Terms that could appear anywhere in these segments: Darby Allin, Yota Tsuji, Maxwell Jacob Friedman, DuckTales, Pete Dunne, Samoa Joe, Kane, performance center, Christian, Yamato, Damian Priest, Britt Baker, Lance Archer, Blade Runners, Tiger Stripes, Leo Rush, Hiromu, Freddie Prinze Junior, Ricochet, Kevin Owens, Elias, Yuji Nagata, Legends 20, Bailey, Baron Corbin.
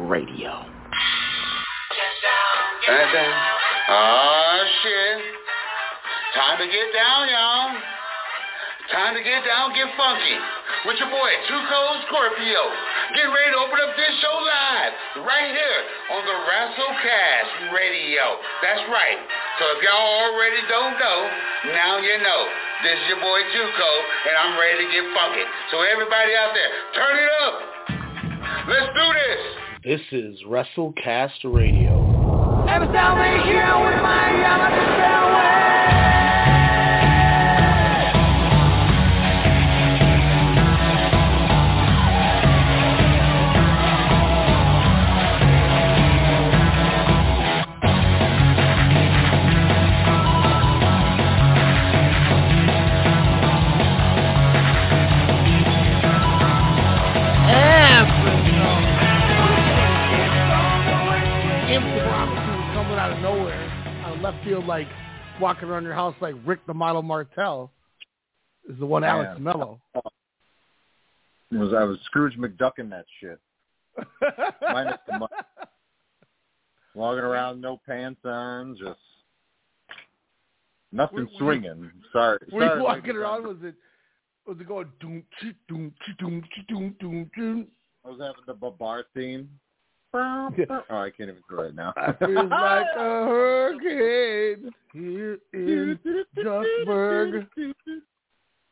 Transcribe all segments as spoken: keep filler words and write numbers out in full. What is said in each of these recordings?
Radio. And then, oh shit. Time to get down, y'all. Time to get down, get funky. With your boy, Two Cold Scorpio. Getting ready to open up this show live. Right here on the WrestleCast Radio. That's right. So if y'all already don't know, now you know. This is your boy, Juco, and I'm ready to get funky. So everybody out there, turn it up. Let's do this! This is WrestleCast Radio. Have a salvation with my Yamato field, like walking around your house like Rick the Model Martel is the one. Man. Alex Mello. It was, I was Scrooge McDuckin' that shit. Minus the money. Walking around, no pants on, just nothing were, swinging. Were you, sorry. Were you sorry, walking around? Was it was it going doom chit doom chit doom chit doom doom doom? I was having the bar theme. Oh, I can't even do it now. I feel like a hurricane here in Johannesburg.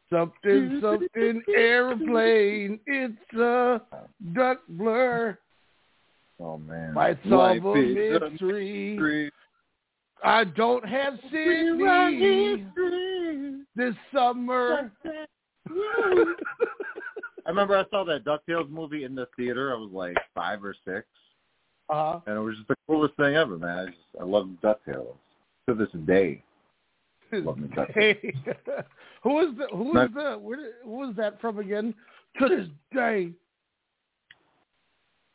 Something, something, airplane. It's a duck blur. Oh, man. My solve a mystery. I don't have safety this summer. I remember I saw that DuckTales movie in the theater. I was like five or six. Uh-huh. And it was just the coolest thing ever, man. I just I love DuckTales to this day. Love me DuckTales. Who is the who is the where, who was that from again? To this day.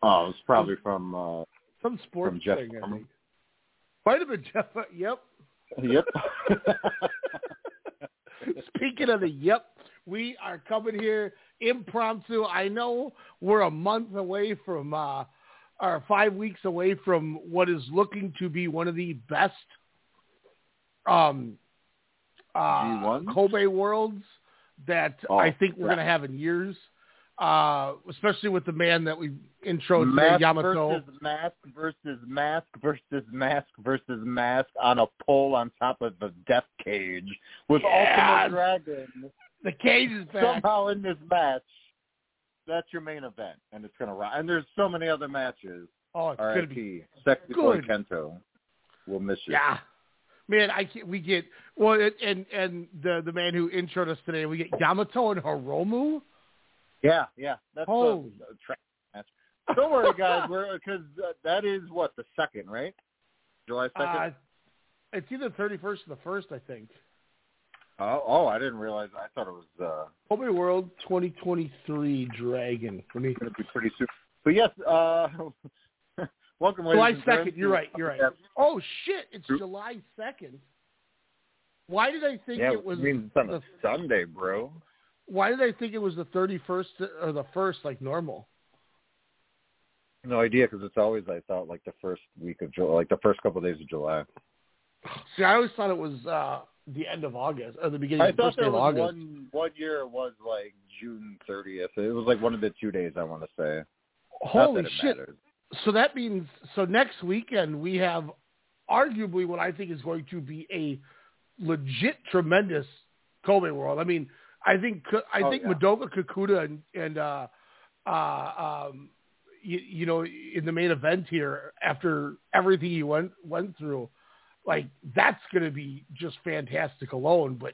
Oh, it was probably from uh, some sports from Jeff thing. I think. Might have been Jeff. Yep. Yep. Speaking of the yep, we are coming here impromptu. I know we're a month away from. Uh, Are five weeks away from what is looking to be one of the best um, uh, Kobe worlds that oh, I think we're yeah. going to have in years, uh, especially with the man that we introed today, Yamato. Versus mask versus mask versus mask versus mask on a pole on top of the death cage with yeah. Ultimate Dragon. The cage is back. Somehow in this match. That's your main event, and it's going to rock. And there's so many other matches. Oh, it's going to be Sexy Boy Kento. We'll miss you. Yeah. Man, I can't, we get, well, and and the the man who introed us today, we get Yamato and Hiromu? Yeah, yeah. That's oh. a, a track match. Don't worry, guys, because uh, that is, what, the second, right? July second? Uh, it's either thirty-first or the first, I think. Oh, oh, I didn't realize. I thought it was... Uh, Kobe World twenty twenty-three Dragon. It's going to be pretty soon. But yes, uh, welcome, ladies July second, and you're right, you're right. Oh, shit, it's July second. Why did I think yeah, it was... Means it's on the, a Sunday, bro. Why did I think it was the thirty-first or the first, like normal? No idea, because it's always, I thought, like the first week of July, like the first couple of days of July. See, I always thought it was... Uh, the end of August, or the beginning I of the first day of August. I thought there was one, one year it was like June thirtieth. It was like one of the two days, I want to say. Holy shit. Matters. So that means, so next weekend we have arguably what I think is going to be a legit tremendous Kobe World. I mean, I think I think oh, yeah. Madoka Kakuta and, and uh, uh, um, you, you know, in the main event here, after everything he went went through, like that's going to be just fantastic alone. But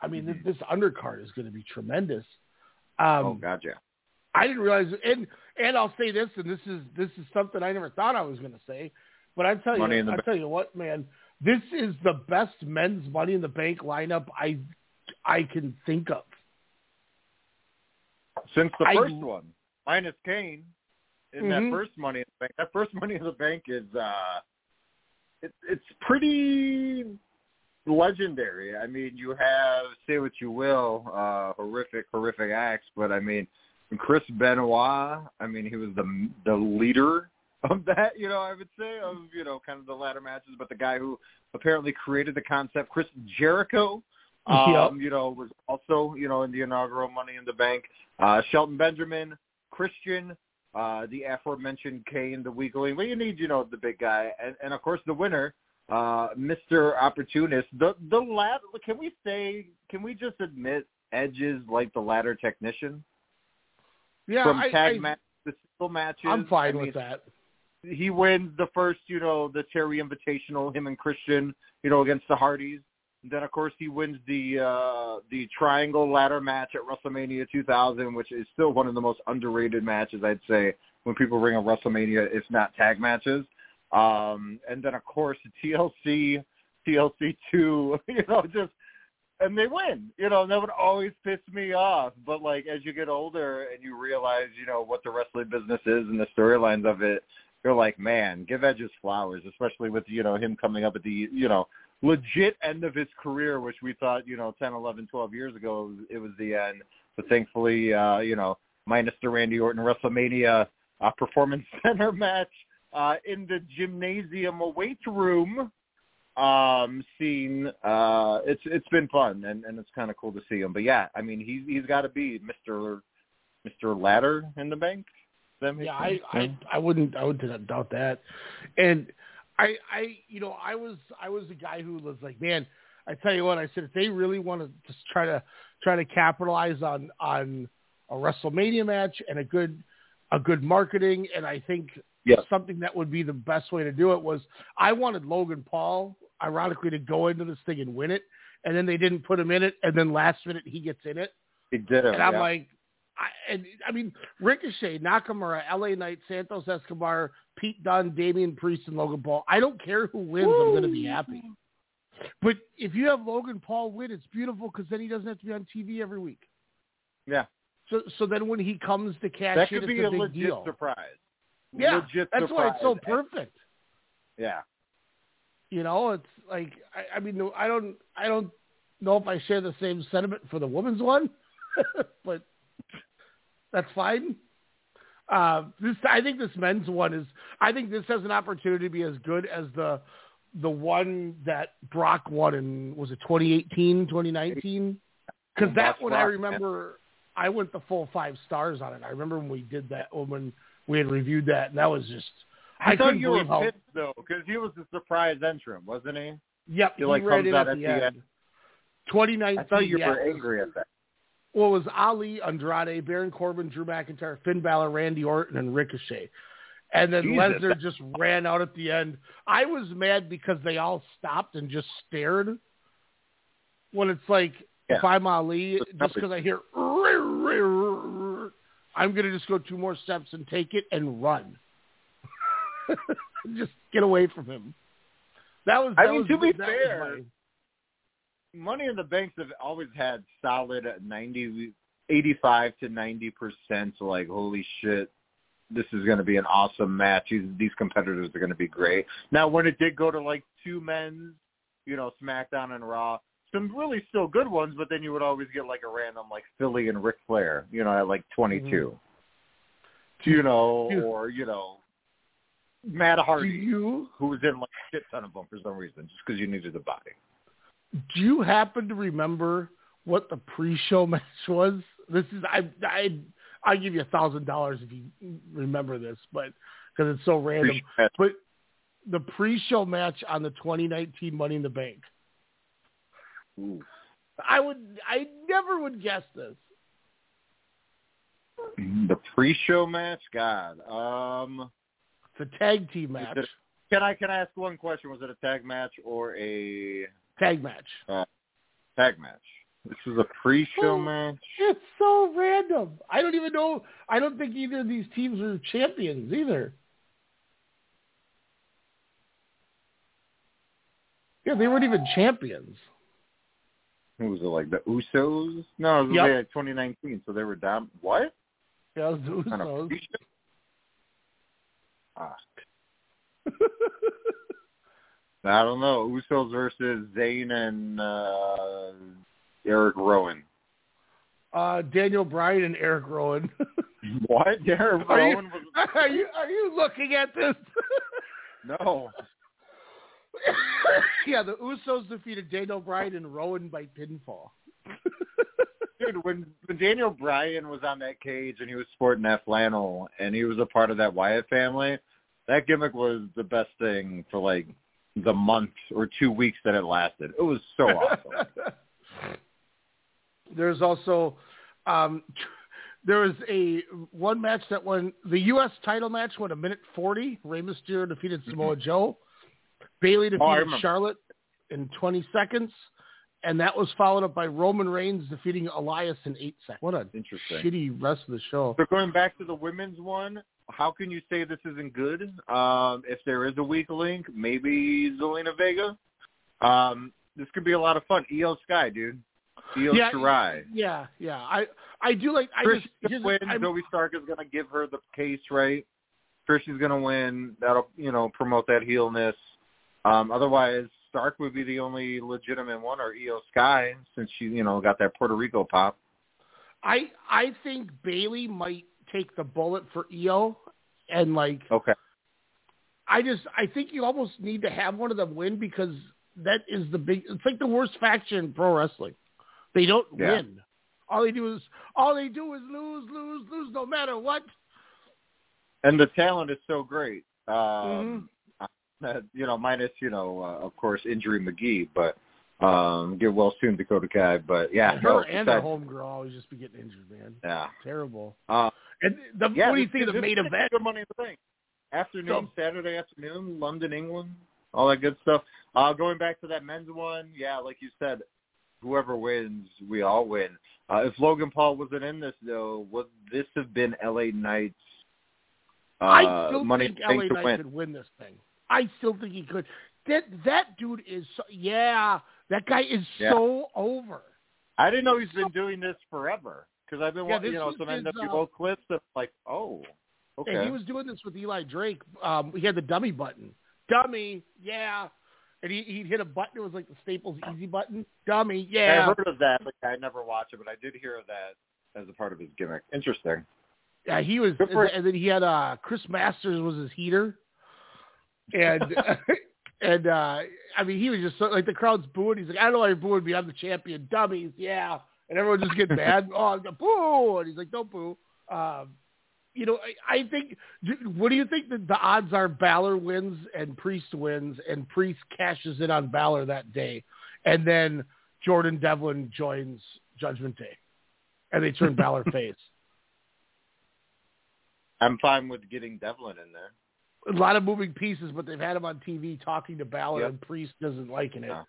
I mean, mm-hmm. this, this undercard is going to be tremendous. Um, oh, gotcha. I didn't realize, and and I'll say this, and this is this is something I never thought I was going to say, but I tell Money you, I tell you what, man, this is the best men's Money in the Bank lineup I I can think of since the first I, one, minus Kane in mm-hmm. that first Money in the Bank. That first Money in the Bank is uh, it, it's pretty legendary. I mean, you have, say what you will, uh, horrific, horrific acts, but I mean. Chris Benoit, I mean, he was the the leader of that, you know, I would say, of, you know, kind of the latter matches, but the guy who apparently created the concept, Chris Jericho, um, yep. you know, was also, you know, in the inaugural Money in the Bank. Uh, Shelton Benjamin, Christian, uh, the aforementioned Kane, the weakling. Well, you need, you know, the big guy. And, and of course, the winner, uh, Mister Opportunist. The, the lab, can we say, can we just admit Edge is like the ladder technician? Yeah, from tag I, I, match to single matches. I'm fine I mean, with that. He wins the first, you know, the Terry Invitational, him and Christian, you know, against the Hardys. And then, of course, he wins the uh, the Triangle Ladder match at WrestleMania two thousand, which is still one of the most underrated matches, I'd say, when people ring a WrestleMania, if not tag matches. Um, and then, of course, T L C, T L C two, you know, just... And they win, you know, and that would always piss me off. But, like, as you get older and you realize, you know, what the wrestling business is and the storylines of it, you're like, man, give Edge his flowers, especially with, you know, him coming up at the, you know, legit end of his career, which we thought, you know, ten, eleven, twelve years ago, it was the end. But thankfully, uh, you know, minus the Randy Orton WrestleMania uh, Performance Center match uh, in the gymnasium weight room. Um, seen, uh, it's it's been fun, and, and it's kind of cool to see him. But yeah, I mean, he's he's got to be Mister Mister Ladder in the Bank. Does that make yeah, sense? I, I I wouldn't I wouldn't doubt that. And I I you know I was I was the guy who was like, man, I tell you what, I said if they really want to just try to try to capitalize on on a WrestleMania match and a good a good marketing, and I think yeah. something that would be the best way to do it was I wanted Logan Paul. Ironically, to go into this thing and win it, and then they didn't put him in it, and then last minute he gets in it. He did it, and I'm yeah. like, I, and I mean, Ricochet, Nakamura, L A Knight, Santos Escobar, Pete Dunne, Damian Priest, and Logan Paul. I don't care who wins, Woo! I'm going to be happy. But if you have Logan Paul win, it's beautiful because then he doesn't have to be on T V every week. Yeah. So, so then when he comes to cash that in, could be it's a, a big legit deal. Surprise. Yeah, legit that's surprise. Why it's so perfect. Yeah. You know, it's like I, I mean, I don't, I don't know if I share the same sentiment for the women's one, but that's fine. Uh, this, I think, this men's one is. I think this has an opportunity to be as good as the the one that Brock won in was it twenty eighteen, twenty nineteen? Because that one I remember, I went the full five stars on it. I remember when we did that, when we had reviewed that, and that was just. I, I thought you were pissed, though, because he was a surprise entrant, wasn't he? Yep, he, he like, read comes it out at the end. end. twenty nineteen, I thought you yeah. were angry at that. Well, it was Ali, Andrade, Baron Corbin, Drew McIntyre, Finn Balor, Randy Orton, and Ricochet. And then Jesus, Lesnar that... just ran out at the end. I was mad because they all stopped and just stared. When it's like, yeah. if I'm Ali, it's just because I hear, I'm going to just go two more steps and take it and run. Just get away from him. That was. That I mean, was, to be fair, Money in the Banks have always had solid ninety, eighty-five to ninety percent. Like, holy shit, this is going to be an awesome match. These, these competitors are going to be great. Now, when it did go to like two men's, you know, SmackDown and Raw, some really still good ones. But then you would always get like a random like Philly and Ric Flair, you know, at like twenty-two, mm-hmm. you know, or you know. Matt Hardy, you, who was in like a shit ton of them for some reason, just because you needed the body. Do you happen to remember what the pre-show match was? This is I I I'll give you a thousand dollars if you remember this, but because it's so random. But the pre-show match on the twenty nineteen Money in the Bank. Ooh. I would, I never would guess this. The pre-show match, God. Um, it's a tag team match. It, can I can I ask one question? Was it a tag match or a tag match? Uh, tag match. This is a pre-show oh, match. It's so random. I don't even know. I don't think either of these teams are champions either. Yeah, they weren't even champions. Who was it, like the Usos? No, it was yep. like twenty nineteen, so they were down. What? Yeah, it was the Usos. Ah. I don't know. Usos versus Zayn and uh, Eric Rowan. Uh, Daniel Bryan and Eric Rowan. What? Eric are Rowan? You, was... Are you are you looking at this? No. Yeah, the Usos defeated Daniel Bryan and Rowan by pinfall. Dude, when, when Daniel Bryan was on that cage and he was sporting that flannel and he was a part of that Wyatt family, that gimmick was the best thing for like the month or two weeks that it lasted. It was so awesome. There's also um, there was a one match that won the U S title match went a minute forty. Rey Mysterio defeated Samoa Joe. Bailey defeated oh, Charlotte in twenty seconds, and that was followed up by Roman Reigns defeating Elias in eight seconds. What an interesting shitty rest of the show. So going back to the women's one, how can you say this isn't good? Um, if there is a weak link, maybe Zelina Vega. Um, this could be a lot of fun. Io Sky, dude. Io yeah, Shirai. Yeah, yeah. I I do like. I Christian just, wins. I'm, Zoe Stark is going to give her the case, right? Christian's going to win. That'll you know promote that heelness. Um, otherwise, Stark would be the only legitimate one, or Io Sky, since she, you know, got that Puerto Rico pop. I I think Bailey might take the bullet for Io, and like, okay. I just I think you almost need to have one of them win because that is the big. It's like the worst faction in pro wrestling. They don't yeah. win. All they do is all they do is lose, lose, lose, no matter what. And the talent is so great. Um, mm-hmm. Uh, you know, minus, you know, uh, of course, Injury McGee, but um, get well soon, Dakota Kai. But, yeah. Her no, and her homegirl always just be getting injured, man. Yeah. Terrible. Uh, and the, yeah, what do you think of the main event? Good Money in the Bank. Afternoon, so, Saturday afternoon, London, England, all that good stuff. Uh, going back to that men's one, yeah, like you said, whoever wins, we all win. Uh, if Logan Paul wasn't in this, though, would this have been L A Knight's uh, I don't money think L A Knight win. could win this thing. I still think he could. That that dude is, so, yeah, that guy is yeah. so over. I didn't know he's been doing this forever because I've been yeah, watching, you know, some N W O uh, clips of like, oh, okay. And he was doing this with Eli Drake. Um, he had the dummy button. Dummy, yeah. And he, he'd hit a button. It was like the Staples Easy button. Dummy, yeah. I heard of that, but I never watched it, but I did hear of that as a part of his gimmick. Interesting. Yeah, he was, and then he had uh, Chris Masters was his heater. and and uh, I mean, he was just so, like the crowd's booing. He's like, I don't know why you're booing me. I'm the champion, dummies. Yeah, and everyone just gets mad. Oh, like, boo! And he's like, don't boo. Um, you know, I, I think. What do you think that the odds are? Balor wins and Priest wins, and Priest cashes in on Balor that day, and then Jordan Devlin joins Judgment Day, and they turn Balor face. I'm fine with getting Devlin in there. A lot of moving pieces, but they've had him on T V talking to Balor, yep. and Priest doesn't liking it. No.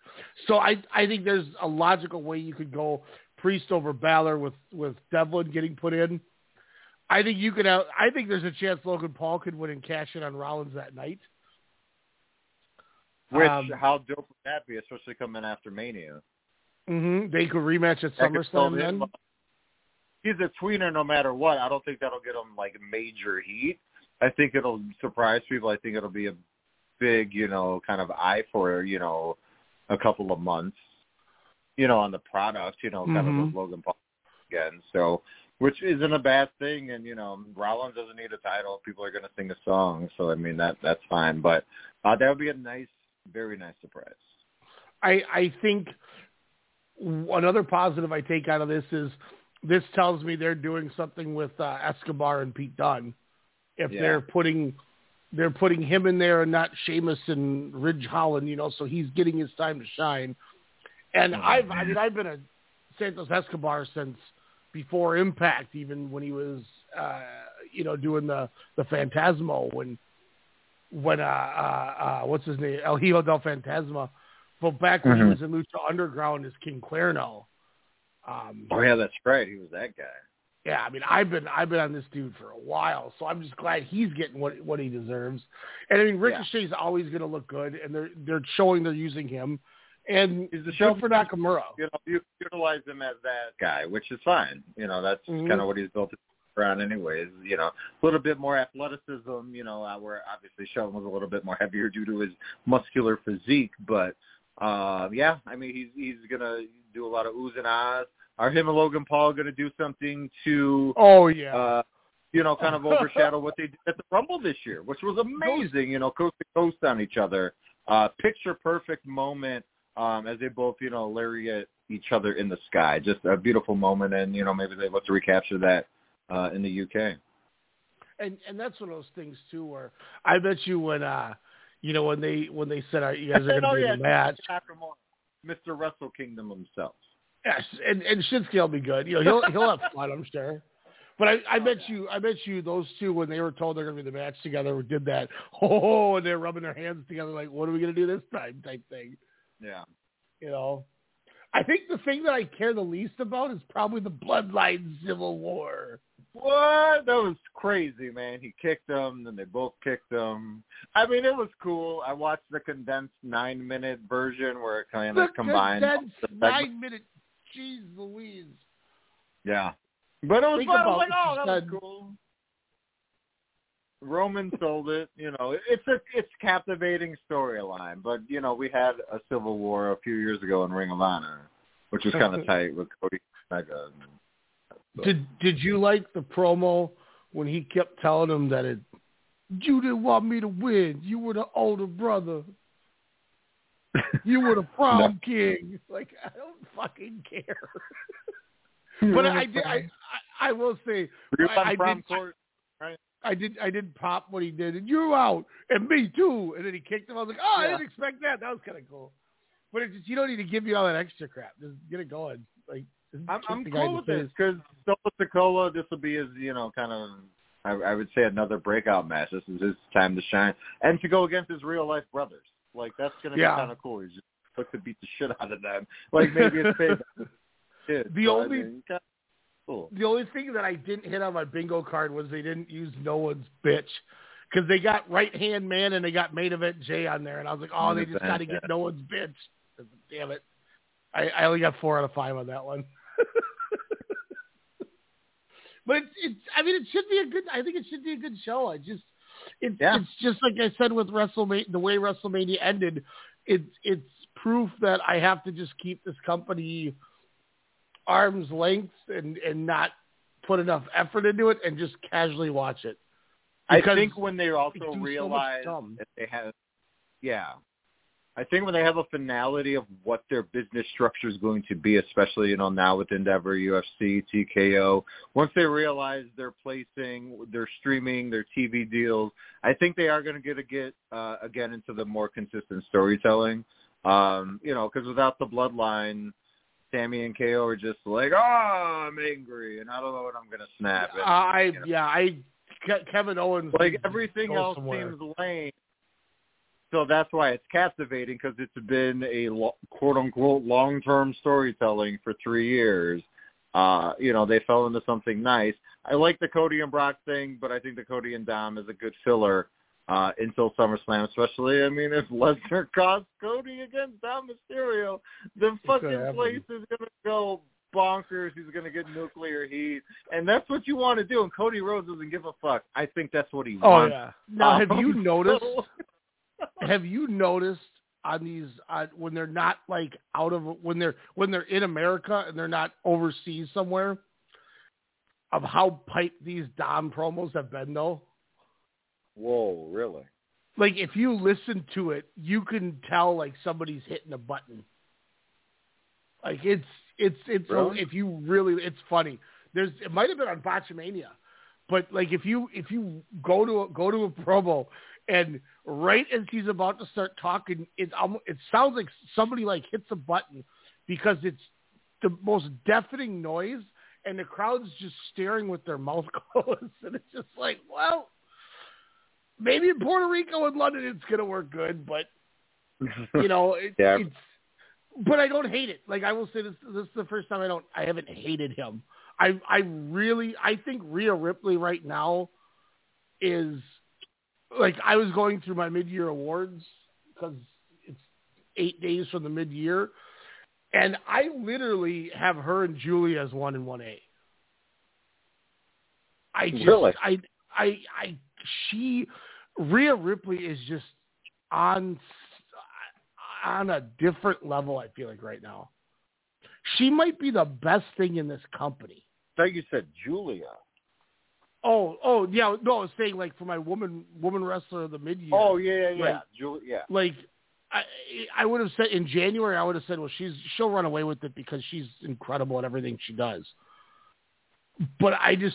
So I I think there's a logical way you could go Priest over Balor with, with Devlin getting put in. I think you could have, I think there's a chance Logan Paul could win and cash in on Rollins that night. Which, um, how dope would that be, especially coming after Mania? Mm-hmm. They could rematch at that SummerSlam then. He's a tweener no matter what. I don't think that'll get him, like, major heat. I think it'll surprise people. I think it'll be a big, you know, kind of eye for, you know, a couple of months, you know, on the product, you know, kind mm-hmm. of Logan Paul again. So, which isn't a bad thing. And, you know, Rollins doesn't need a title. People are going to sing a song. So, I mean, that that's fine. But uh, that would be a nice, very nice surprise. I, I think another positive I take out of this is this tells me they're doing something with uh, Escobar and Pete Dunne. If yeah. they're putting they're putting him in there and not Sheamus and Ridge Holland, you know, so he's getting his time to shine. And oh, I've, I mean, I've been a Santos Escobar since before Impact, even when he was, uh, you know, doing the, the Phantasmo when, when, uh, uh, uh, what's his name? El Hijo del Phantasma. But back when mm-hmm. he was in Lucha Underground as King Cuerno. Um, oh yeah, that's right. He was that guy. Yeah, I mean, I've been I've been on this dude for a while, so I'm just glad he's getting what what he deserves. And I mean, Ricochet's yeah. always going to look good, and they're they're showing they're using him. And is the show for Nakamura? You know, you utilize him as that guy, which is fine. You know, that's mm-hmm. kind of what he's built around, anyways. You know, a little bit more athleticism. You know, uh, where obviously Sheldon was a little bit more heavier due to his muscular physique, but uh, yeah, I mean, he's he's going to do a lot of oohs and ahs. Are him and Logan Paul going to do something to, oh yeah, uh, you know, kind of overshadow what they did at the Rumble this year, which was amazing, you know, coast to coast on each other. Uh, picture-perfect moment um, as they both, you know, lariat each other in the sky. Just a beautiful moment, and, you know, maybe they look to recapture that uh, in the U K. And and that's one of those things, too, where I bet you when, uh, you know, when they when they said, you guys are going to do the match. Mister Wrestle Kingdom himself. Yes, and, and Shinsuke will be good. You know, he'll he'll have fun, I'm sure. But I, I bet you I bet you those two, when they were told they're gonna be in the match together, did that. Oh, and they're rubbing their hands together like, what are we gonna do this time type thing. Yeah. You know. I think the thing that I care the least about is probably the Bloodline Civil War. What? That was crazy, man. He kicked them, then they both kicked them. I mean, it was cool. I watched the condensed nine minute version where it kind of combined the nine minute Jeez Louise. Yeah. But it was fun. I was like, oh, that was cool. Roman sold it. You know, it's a it's captivating storyline. But, you know, we had a civil war a few years ago in Ring of Honor, which was kind of tight with Cody. So. Did Did you like the promo when he kept telling him that it, you didn't want me to win. You were the older brother. You were the prom no. king. Like, I don't fucking care. But I did. I, I, I will say, I, I, did, court, right? I did. I did pop what he did, and you're out, and me too. And then he kicked him. I was like, oh, yeah. I didn't expect that. That was kind of cool. But it just, you don't need to give me all that extra crap. Just get it going. Like, I'm, I'm cool with this because Solo Sikoa, this will be his, you know, kind of. I, I would say another breakout match. This is his time to shine and to go against his real life brothers. Like, that's going to yeah. be kind of cool. He's just took to beat the shit out of them. Like, maybe it's payback. Yeah, the, so only, I mean, kind of cool. the only thing that I didn't hit on my bingo card was they didn't use No One's Bitch because they got Right Hand Man and they got Main Event Jay on there. And I was like, oh, they just got to get No One's Bitch. Damn it. I, I only got four out of five on that one. But it's, it's, I mean, it should be a good, I think it should be a good show. I just, It, yeah. It's just like I said with WrestleMania, the way WrestleMania ended, it, it's proof that I have to just keep this company arm's length and, and not put enough effort into it and just casually watch it. Because I think when they also they realize so that they have, yeah, I think when they have a finality of what their business structure is going to be, especially, you know, now with Endeavor, U F C, T K O, once they realize their placing, their streaming, their T V deals, I think they are going to get to get uh, again into the more consistent storytelling. Um, you know, because without the Bloodline, Sammy and K O are just like, oh, I'm angry and I don't know what I'm going to snap. And, I you know, yeah, I Kevin Owens like everything else somewhere. Seems lame. So that's why it's captivating because it's been a quote-unquote long-term storytelling for three years. Uh, you know, they fell into something nice. I like the Cody and Brock thing, but I think the Cody and Dom is a good filler uh, until SummerSlam, especially. I mean, if Lesnar costs Cody against Dom Mysterio, the fucking place is going to go bonkers. He's going to get nuclear heat. And that's what you want to do. And Cody Rhodes doesn't give a fuck. I think that's what he oh, wants. Oh, yeah. Now, have um, you noticed... Have you noticed on these uh, when they're not like out of when they're when they're in America and they're not overseas somewhere of how piped these Dom promos have been though? Whoa, really? Like if you listen to it, you can tell like somebody's hitting a button. Like it's it's it's really? if you really it's funny. There's it might have been on Botchamania, but like if you if you go to a, go to a promo. And right as he's about to start talking, it almost, it sounds like somebody like hits a button, because it's the most deafening noise, and the crowd's just staring with their mouth closed. And it's just like, well, maybe in Puerto Rico and London it's going to work good, but, you know, it, yeah. it's, but I don't hate it. Like, I will say this, this is the first time I don't, I haven't hated him. I, I really, I think Rhea Ripley right now is, like, I was going through my mid-year awards, because it's eight days from the mid-year, and I literally have her and Julia as one and one A. I just, really? I, I, I, she, Rhea Ripley is just on, on a different level, I feel like, right now. She might be the best thing in this company. I thought you said Julia. Oh, oh, yeah. No, I was saying, like, for my woman woman wrestler of the mid-year. Oh, yeah, yeah, yeah. Right. Julia, yeah. Like, I I would have said in January, I would have said, well, she's she'll run away with it because she's incredible at everything she does. But I just,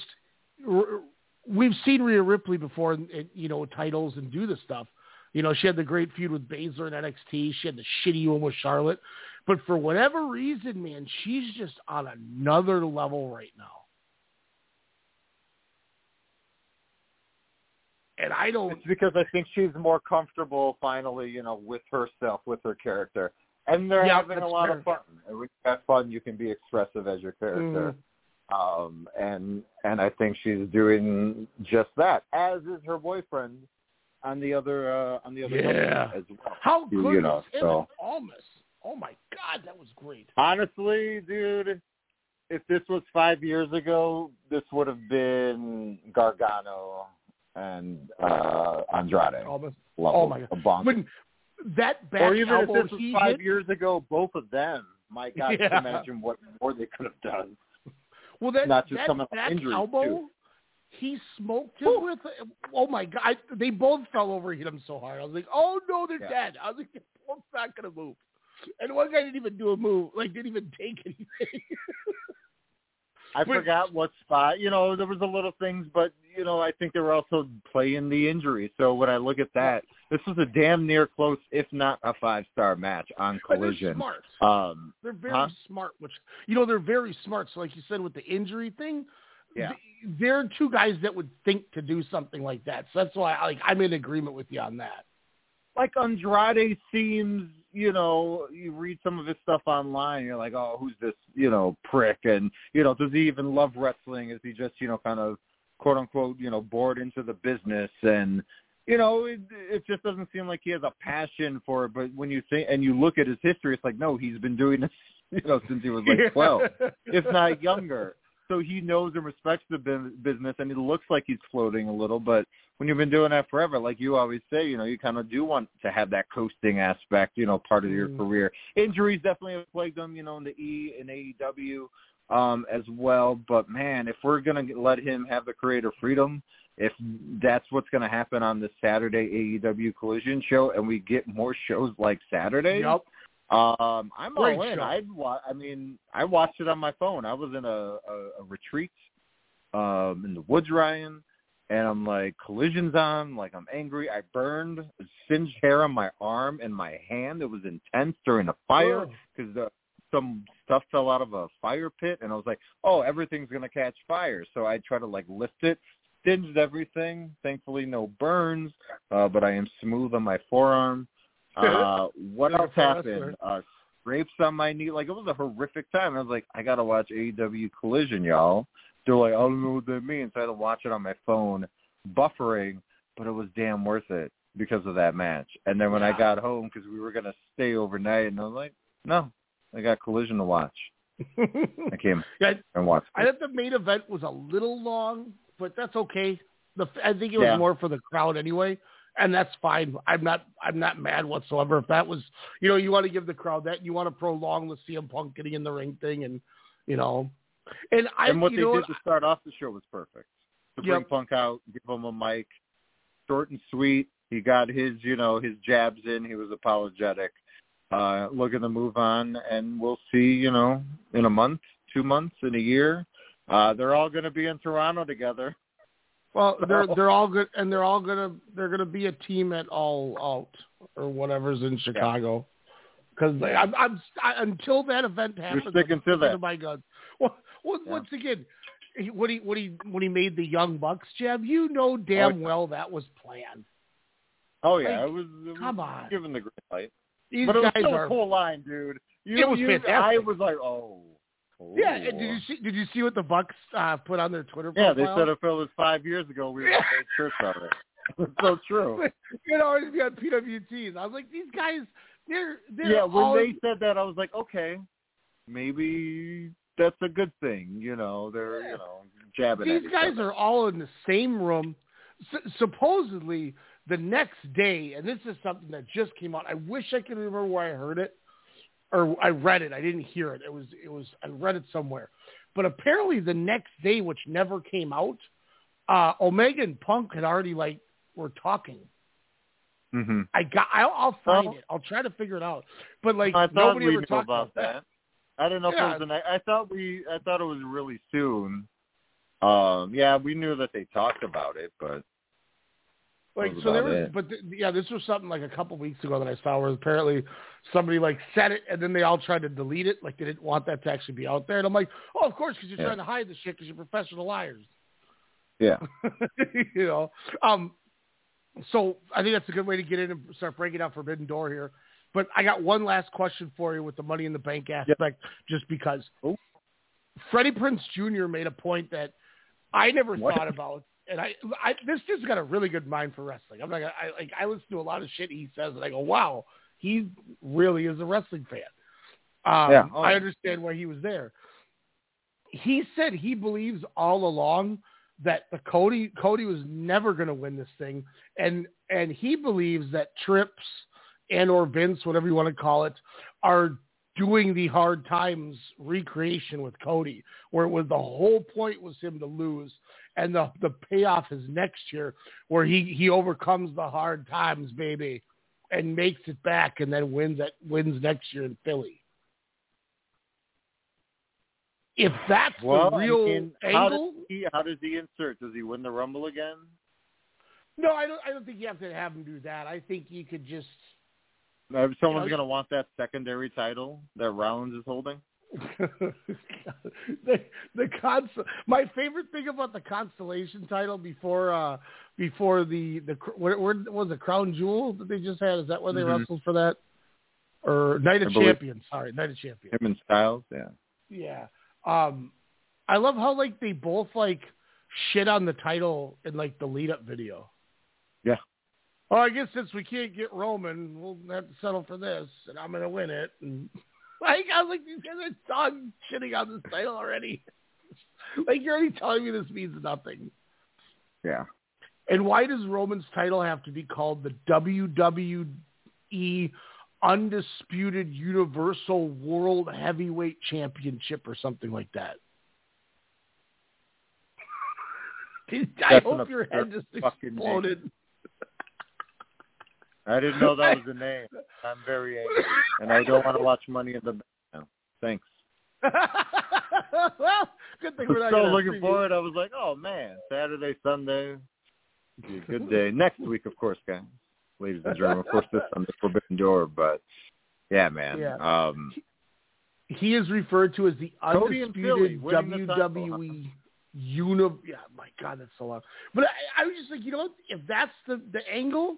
we've seen Rhea Ripley before, in, in, you know, titles and do this stuff. You know, she had the great feud with Baszler in N X T. She had the shitty one with Charlotte. But for whatever reason, man, she's just on another level right now. And I don't... It's because I think she's more comfortable finally, you know, with herself, with her character. And they're yeah, having a lot fair. of fun. And when you have fun, you can be expressive as your character. Mm. Um, and and I think she's doing just that, as is her boyfriend on the other uh, on the other yeah. as well. How good you know, is so. Almas? Oh my God, that was great. Honestly, dude, if this was five years ago, this would have been Gargano and uh, Andrade. Almas. Level, oh my God, when that back or even elbow if this was five hit, years ago, both of them. My God, yeah. Can you imagine what more they could have done? Well, that not just that coming back injury, elbow. Too. He smoked him Ooh. with, oh my God, I, they both fell over and hit him so hard. I was like, oh no, they're yeah. dead. I was like, they're both not going to move. And one guy didn't even do a move, like didn't even take anything. I but, forgot what spot, you know, there was a little things, but, you know, I think they were also playing the injury. So when I look at that, this was a damn near close, if not a five-star match on Collision. They're smart. Um, they're very huh? smart, which, you know, they're very smart. So like you said, with the injury thing, yeah. There are two guys that would think to do something like that. So that's why like, I'm in agreement with you on that. Like Andrade seems, you know, you read some of his stuff online, you're like, oh, who's this, you know, prick? And, you know, does he even love wrestling? Is he just, you know, kind of, quote unquote, you know, bored into the business? And, you know, it, it just doesn't seem like he has a passion for it. But when you think and you look at his history, it's like, no, he's been doing this, you know, since he was like twelve, if not younger. So he knows and respects the business, and it looks like he's floating a little. But when you've been doing that forever, like you always say, you know, you kind of do want to have that coasting aspect, you know, part of your mm. career. Injuries definitely have plagued them, you know, in the E and A E W um, as well. But, man, if we're going to let him have the creative freedom, if that's what's going to happen on this Saturday A E W Collision show and we get more shows like Saturday. Yep. Um, I'm Great all in. I'd wa- I mean, I watched it on my phone. I was in a, a, a retreat um, in the woods, Ryan, and I'm like, Collision's on. Like, I'm angry. I burned singed hair on my arm and my hand. It was intense during a fire because oh. some stuff fell out of a fire pit, and I was like, oh, everything's going to catch fire. So I try to, like, lift it. Singed everything. Thankfully, no burns, uh, but I am smooth on my forearm. Uh, what You're else happened? Uh, scrapes on my knee. Like, it was a horrific time. I was like, I got to watch A E W Collision, y'all. They're like, I don't know what that means. So I had to watch it on my phone, buffering, but it was damn worth it because of that match. And then when wow. I got home, because we were going to stay overnight, and I was like, no, I got Collision to watch. I came yeah, and watched it. I thought the main event was a little long, but that's okay. The I think it was yeah. more for the crowd anyway. And that's fine. I'm not I'm not mad whatsoever. If that was, you know, you want to give the crowd that. You want to prolong the C M Punk getting in the ring thing and, you know. And, I, and what you they know, did to start off the show was perfect. To yep. bring Punk out, give him a mic, short and sweet. He got his, you know, his jabs in. He was apologetic. Uh, looking to move on. And we'll see, you know, in a month, two months, in a year. Uh, they're all going to be in Toronto together. Well, they're they're all good, and they're all gonna they're gonna be a team at All Out or whatever's in Chicago, because yeah. I'm, I'm I, until that event happens, you're sticking to that. My God, well, well yeah. once again, when he when he when he made the Young Bucks jab, you know damn oh, yeah. well that was planned. Oh yeah, like, it was. It was come on, given the green light, these but it was guys still are, a cool line, dude. You, it was you, fantastic. I was like, oh. Yeah, and did you see? Did you see what the Bucks uh, put on their Twitter profile? Yeah, they said if it was five years ago, we would have made shirts out of it. It's so true. You'd always be on P W Ts. I was like, these guys, they're they're. Yeah, when all... they said that, I was like, okay, maybe that's a good thing. You know, they're yeah. you know jabbing. These at each guys other. Are all in the same room, S- supposedly the next day, and this is something that just came out. I wish I could remember where I heard it. Or I read it. I didn't hear it. It was, it was, I read it somewhere. But apparently the next day, which never came out, uh, Omega and Punk had already, like, were talking. Mm-hmm. I got, I'll, I'll find well, it. I'll try to figure it out. But, like, I thought nobody we ever knew talked about that. that. I didn't know yeah. if it was the night. I thought we, I thought it was really soon. Um, yeah, we knew that they talked about it, but. Like so, there was, but th- yeah, this was something like a couple weeks ago that I saw where apparently somebody like said it and then they all tried to delete it, like they didn't want that to actually be out there. And I'm like, oh, of course, because you're yeah. trying to hide the shit because you're professional liars. Yeah, you know. Um, so I think that's a good way to get in and start breaking out Forbidden Door here. But I got one last question for you with the Money in the Bank aspect, yep. just because Ooh. Freddie Prinze Junior made a point that I never what? thought about. And I, I, this dude's got a really good mind for wrestling. I'm not gonna, I, like, I listen to a lot of shit he says, and I go, wow, he really is a wrestling fan. Um, yeah, oh, I understand why he was there. He said he believes all along that the Cody, Cody was never going to win this thing, and and he believes that Trips and or Vince, whatever you want to call it, are doing the Hard Times recreation with Cody, where it was the whole point was him to lose. And the the payoff is next year where he, he overcomes the hard times, baby, and makes it back and then wins at, wins next year in Philly. If that's well, the real and, and angle. How does, he, how does he insert? Does he win the Rumble again? No, I don't I don't think you have to have him do that. I think you could just. Someone's you know, going to want that secondary title that Rollins is holding. the the cons- my favorite thing about the constellation title before uh, before the the where, where was the Crown Jewel that they just had, is that where they mm-hmm. wrestled for that, or Night of I Champions believe. sorry Night of Champions, him and Styles. yeah yeah um, I love how like they both like shit on the title in like the lead up video. Yeah well, I guess since we can't get Roman, we'll have to settle for this and I'm going to win it. And like, I was like, these guys are dog shitting on this title already. Like, you're already telling me this means nothing. Yeah. And why does Roman's title have to be called the W W E Undisputed Universal World Heavyweight Championship or something like that? I That's hope your head just exploded. Name. I didn't know that was the name. I'm very angry, and I don't want to watch Money in the Bank now. Thanks. Well, good thing we're not so looking forward. I was like, oh, man, Saturday, Sunday. Be a good day. Next week, of course, guys, ladies and gentlemen. Of course, this Sunday, Forbidden Door, but, yeah, man. Yeah. Um, he is referred to as the Undisputed W W E. Uni- yeah, my God, that's so long. But I, I was just like, you know what? If that's the, the angle,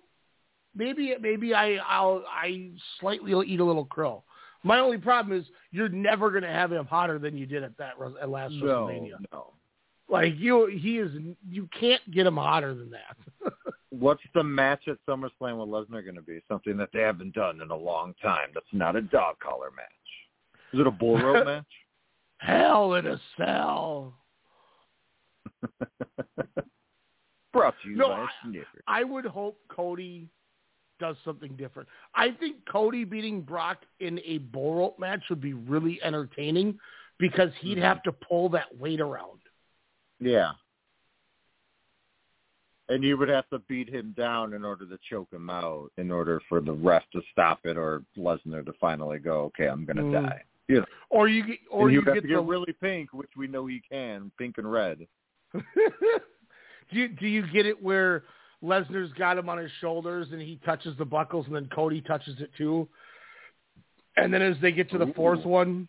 Maybe maybe I I'll I slightly eat a little crow. My only problem is you're never going to have him hotter than you did at that at last no, WrestleMania. No, like you he is you can't get him hotter than that. What's the match at SummerSlam with Lesnar going to be? Something that they haven't done in a long time. That's not a dog collar match. Is it a bull rope match? Hell in a Cell. Brought to you no, by a sniffer. I, I would hope Cody does something different. I think Cody beating Brock in a bull rope match would be really entertaining because he'd have to pull that weight around. Yeah. And you would have to beat him down in order to choke him out, in order for the ref to stop it or Lesnar to finally go, okay, I'm going to mm. die. You know. Or you get, or you get, to get the... really pink, which we know he can, pink and red. Do you, do you get it where Lesnar's got him on his shoulders and he touches the buckles and then Cody touches it too? And then as they get to the fourth Ooh. one,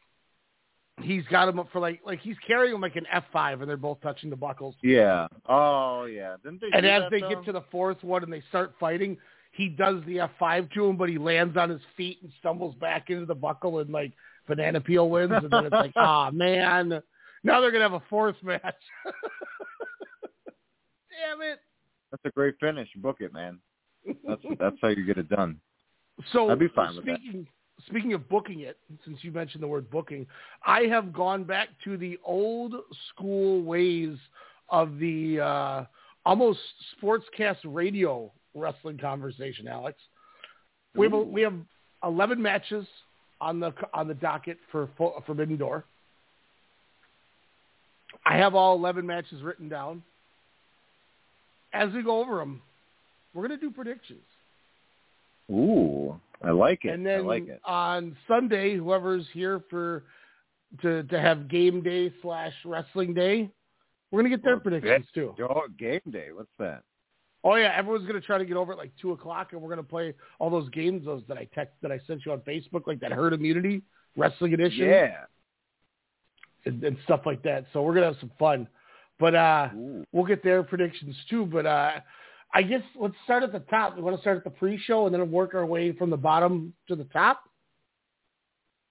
he's got him up for like, like he's carrying him like an F five and they're both touching the buckles. Yeah. Oh yeah. Didn't they and as that, they though? get to the fourth one and they start fighting, he does the F five to him, but he lands on his feet and stumbles back into the buckle and like banana peel wins. And then it's like, ah, oh, man, now they're going to have a fourth match. Damn it. That's a great finish. Book it, man. That's that's how you get it done. So I'd be fine speaking, with that. Speaking of booking it, since you mentioned the word booking, I have gone back to the old school ways of the uh, almost sportscast radio wrestling conversation, Alex. We have, a, we have eleven matches on the on the docket for Forbidden Door. I have all eleven matches written down. As we go over them, we're going to do predictions. Ooh, I like it. And then I like it. On Sunday, whoever's here for to, to have game day slash wrestling day, we're going to get their oh, predictions too. Oh, game day. What's that? Oh, yeah. Everyone's going to try to get over at like two o'clock, and we're going to play all those games those that I text, that I sent you on Facebook, like that Herd Immunity, Wrestling Edition. Yeah. And, and stuff like that. So we're going to have some fun. But uh, we'll get their predictions, too. But uh, I guess let's start at the top. We want to start at the pre-show and then work our way from the bottom to the top?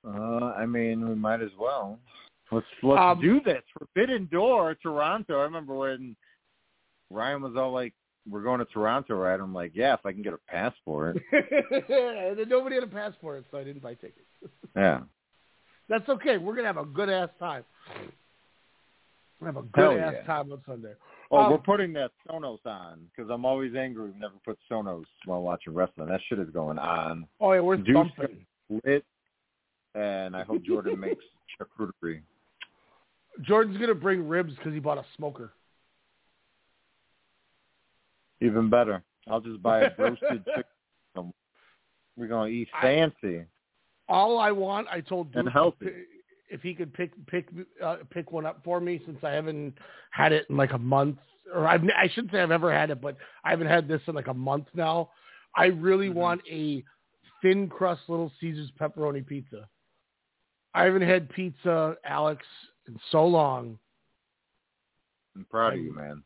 Uh, I mean, we might as well. Let's, let's um, do this. Forbidden Door, Toronto. I remember when Ryan was all like, we're going to Toronto, right? I'm like, yeah, if I can get a passport. And then nobody had a passport, so I didn't buy tickets. Yeah. That's okay. We're going to have a good-ass time. We have a good ass yeah. time on Sunday. Oh, um, we're putting that Sonos on because I'm always angry we never put Sonos while watching wrestling. That shit is going on. Oh yeah, we're thumping lit, and I hope Jordan makes charcuterie. Jordan's gonna bring ribs because he bought a smoker. Even better. I'll just buy a roasted chicken. We're gonna eat fancy. I, all I want, I told Duke, and healthy. If he could pick pick uh, pick one up for me, since I haven't had it in like a month, or I've, I shouldn't say I've ever had it, but I haven't had this in like a month now. I really mm-hmm. want a thin crust Little Caesars pepperoni pizza. I haven't had pizza, Alex, in so long. I'm proud I'm, of you, man.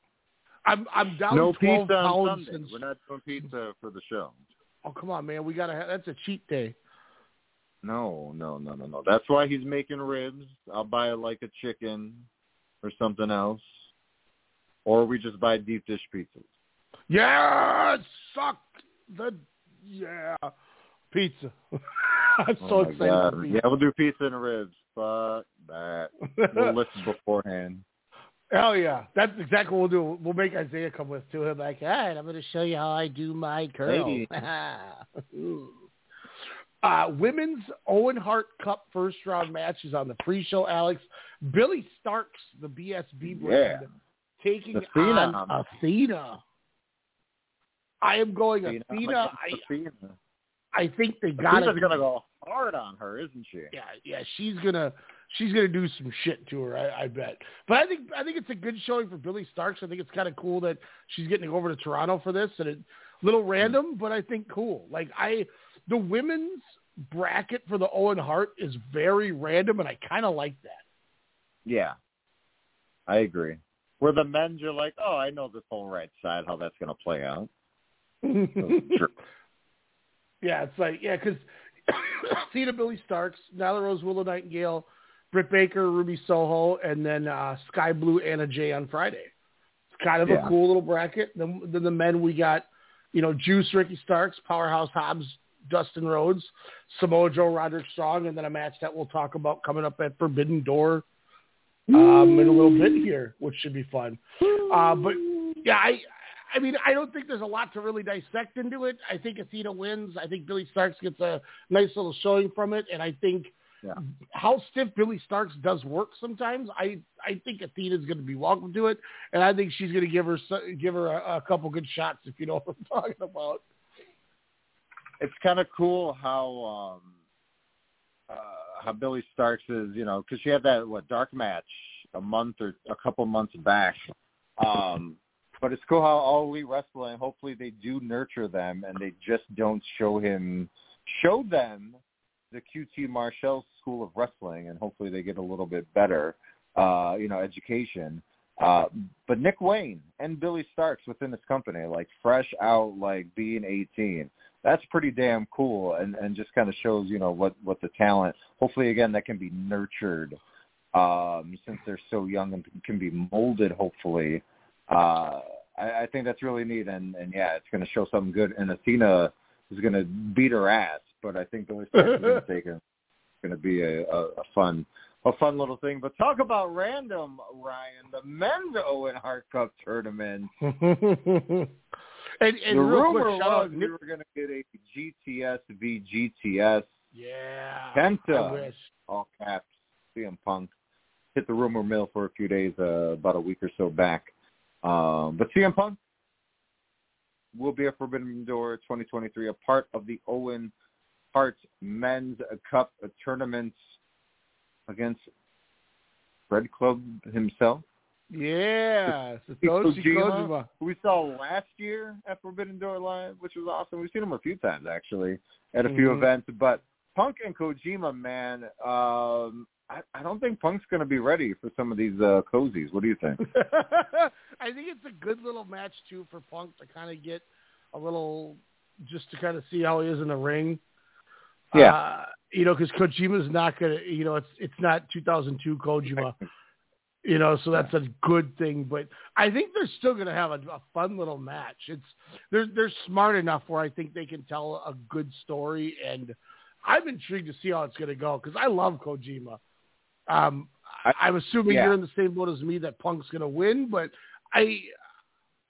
I'm I'm down no twelve pizza pounds. On Sunday. Since... We're not doing pizza for the show. Oh come on, man! We gotta have that's a cheat day. No, no, no, no, no. That's why he's making ribs. I'll buy like a chicken or something else. Or we just buy deep dish pizzas. Yeah! Suck the... Yeah. Pizza. I'm oh so excited. About pizza. Yeah, we'll do pizza and ribs. Fuck that. We'll list beforehand. Hell yeah. That's exactly what we'll do. We'll make Isaiah come with to him. Like, all right, I'm going to show you how I do my curl. Uh, women's Owen Hart Cup first round match is on the pre-show, Alex. Billy Starks, the B S B brand, yeah. taking Athena. on Athena. I am going Athena. Athena. I, Athena. I think they got Athena's it. Athena's gonna go hard on her, isn't she? Yeah, yeah. She's gonna she's gonna do some shit to her, I, I bet. But I think I think it's a good showing for Billy Starks. I think it's kind of cool that she's getting over to Toronto for this, and it's a little random, mm. but I think cool. Like I. The women's bracket for the Owen Hart is very random, and I kind of like that. Yeah, I agree. Where the men's are like, oh, I know this whole right side, how that's going to play out. Yeah, it's like, yeah, because Cena, Billy Starks, Nyla Rose, Willow Nightingale, Britt Baker, Ruby Soho, and then uh, Sky Blue, Anna Jay on Friday. It's kind of yeah. a cool little bracket. Then, then the men, we got, you know, Juice, Ricky Starks, Powerhouse Hobbs, Dustin Rhodes, Samoa Joe, Roderick Strong, and then a match that we'll talk about coming up at Forbidden Door um, in a little bit here, which should be fun. Uh, but, yeah, I I mean, I don't think there's a lot to really dissect into it. I think Athena wins. I think Billy Starks gets a nice little showing from it, and I think yeah. how stiff Billy Starks does work sometimes, I, I think Athena's going to be welcome to it, and I think she's going to give her give her a, a couple good shots, if you know what I'm talking about. It's kind of cool how um, uh, how Billy Starks is, you know, because she had that what dark match a month or a couple months back, um, But it's cool how Ali wrestle, and hopefully they do nurture them, and they just don't show him, show them the Q T Marshall School of Wrestling, and hopefully they get a little bit better, uh, you know, education. Uh, but Nick Wayne and Billy Starks within this company, like fresh out, like being eighteen, that's pretty damn cool, and, and just kind of shows, you know, what, what the talent, hopefully, again, that can be nurtured um, since they're so young and can be molded, hopefully. Uh, I, I think that's really neat, and, and yeah, it's going to show something good. And Athena is going to beat her ass, but I think Billy Starks is going to take him. It's going to be a, a, a fun, a fun little thing. But talk about random, Ryan. The men's Owen Hart Cup tournament. and and the rumor was we were going to get a G T S v G T S. Yeah, Kenta, all caps. C M Punk hit the rumor mill for a few days, uh, about a week or so back. Um, but C M Punk will be a Forbidden Door twenty twenty-three, a part of the Owen Hart Men's Cup tournament against Red Club himself. Yeah, Satoshi Kojima, who we saw last year at Forbidden Door Live, which was awesome. We've seen him a few times, actually, at a mm-hmm. few events. But Punk and Kojima, man, um, I, I don't think Punk's going to be ready for some of these uh, cozies. What do you think? I think it's a good little match, too, for Punk to kind of get a little, just to kind of see how he is in the ring. Yeah, uh, you know, because Kojima's not gonna, you know, it's it's not two thousand two Kojima, you know, so that's a good thing. But I think they're still gonna have a, a fun little match. It's they're they're smart enough where I think they can tell a good story, and I'm intrigued to see how it's gonna go because I love Kojima. Um, I, I'm assuming yeah. you're in the same boat as me that Punk's gonna win, but I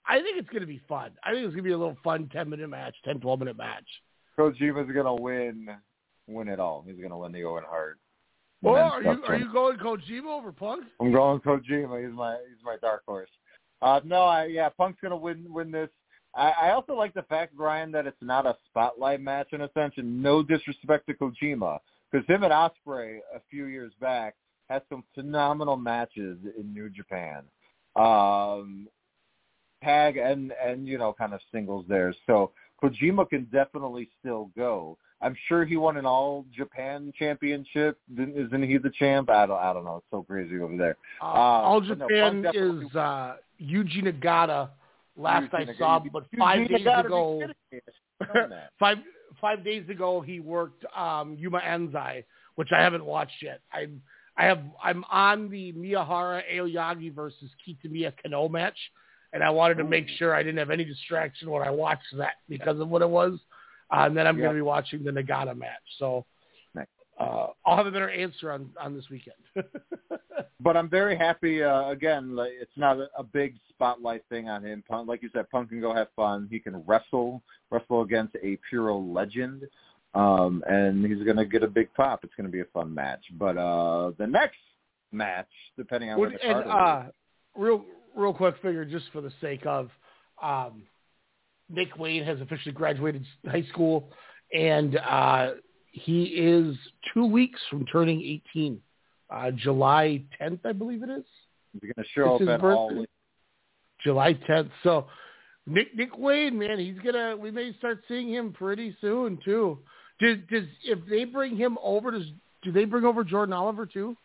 I think it's gonna be fun. I think it's gonna be a little fun ten minute match, ten twelve minute match. Kojima's gonna win. Win it all. He's going to win the Owen Hart. Oh, are you are you going Kojima over Punk? I'm going Kojima. He's my he's my dark horse. Uh, no, I, yeah, Punk's going to win win this. I, I also like the fact, Brian, that it's not a spotlight match in a sense, and no disrespect to Kojima, because him and Ospreay a few years back had some phenomenal matches in New Japan, um, tag and and you know kind of singles there. So Kojima can definitely still go. I'm sure he won an All Japan Championship. Isn't he the champ? I don't. I don't know. It's so crazy over there. Uh, um, All Japan no, is uh, Yuji Nagata. Last Yuji I saw, Nagata. But five Yuji days Nagata ago, five five days ago, he worked um, Yuma Enzai, which I haven't watched yet. I'm I have I'm on the Miyahara Aoyagi versus Kitamiya Kano match, and I wanted to make sure I didn't have any distraction when I watched that because of what it was. Uh, and then I'm yep. going to be watching the Nagata match. So uh, I'll have a better answer on, on this weekend. But I'm very happy. Uh, again, like, it's not a, a big spotlight thing on him. Punk, like you said, Punk can go have fun. He can wrestle, wrestle against a Puro legend. Um, and he's going to get a big pop. It's going to be a fun match. But uh, the next match, depending on what the card uh, is. Real, real quick figure, just for the sake of um, – Nick Wayne has officially graduated high school, and uh, he is two weeks from turning eighteen. Uh, July tenth, I believe it is. He's going to show it's up at all. July tenth. So Nick Nick Wayne, man, he's gonna. We may start seeing him pretty soon too. Does, does if they bring him over? Does do they bring over Jordan Oliver too?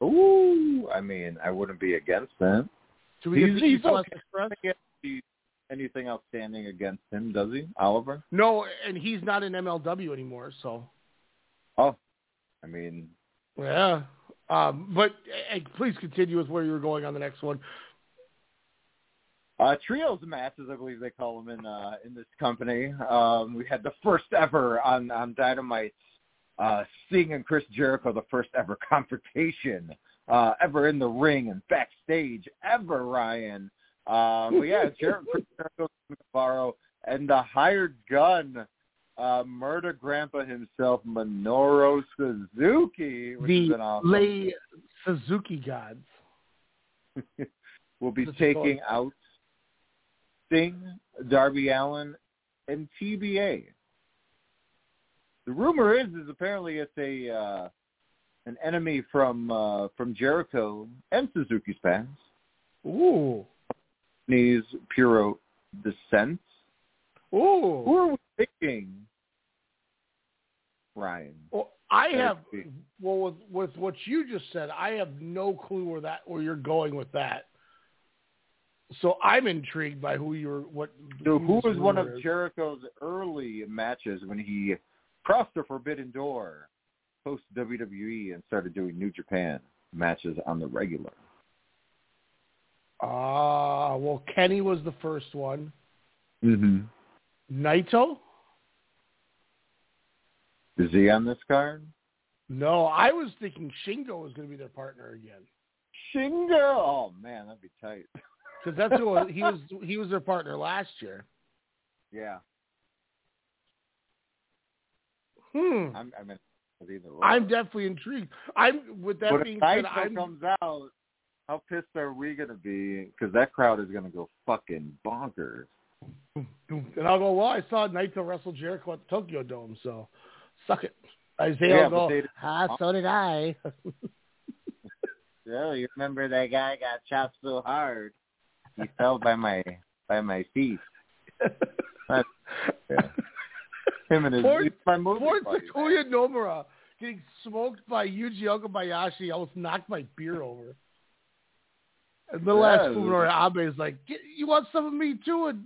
Ooh, I mean, I wouldn't be against that. Do we he's, get the he's East West Express? Anything outstanding against him, does he, Oliver? No, and he's not in M L W anymore, so. Oh, I mean. Yeah, um, but uh, please continue with where you were going on the next one. Uh, trios matches, I believe they call them in uh, in this company. Um, we had the first ever on, on Dynamite, uh, Sting and Chris Jericho, the first ever confrontation uh, ever in the ring and backstage ever, Ryan. Uh, but yeah, Jared, Chris Jericho and the hired gun, uh, murder grandpa himself, Minoru Suzuki, which the is an awesome lay Suzuki gods, will be That's taking cool. out Sting, Darby Allin, and T B A. The rumor is is apparently it's a uh, an enemy from uh, from Jericho and Suzuki's past. Ooh. Japanese Puro descent. Ooh. Who are we picking, Ryan? Well, I have well with, with what you just said, I have no clue where that where you're going with that. So I'm intrigued by who you're what. So who was one of Jericho's early matches when he crossed the Forbidden Door post W W E and started doing New Japan matches on the regular? Ah, uh, well, Kenny was the first one. Mm-hmm. Naito? Is he on this card? No, I was thinking Shingo was going to be their partner again. Shingo! Oh, man, that'd be tight. Because that's who was, he was. He was their partner last year. Yeah. Hmm. I'm, I'm, in, I'm definitely intrigued. I'm with that but being said. If Naito comes out, how pissed are we going to be? Because that crowd is going to go fucking bonkers. And I'll go, well, I saw Naito wrestle Jericho at the Tokyo Dome, so suck it. Isaiah yeah, will go, ah, so did I. Yeah, you remember that guy got chopped so hard. He fell by my by my feet. That's, yeah. Him and his poor, my movie poor Takuya Nomura getting smoked by Yuji Okabayashi. I almost knocked my beer over. And the yeah, last Fuminori Abe is like, you want some of me too? And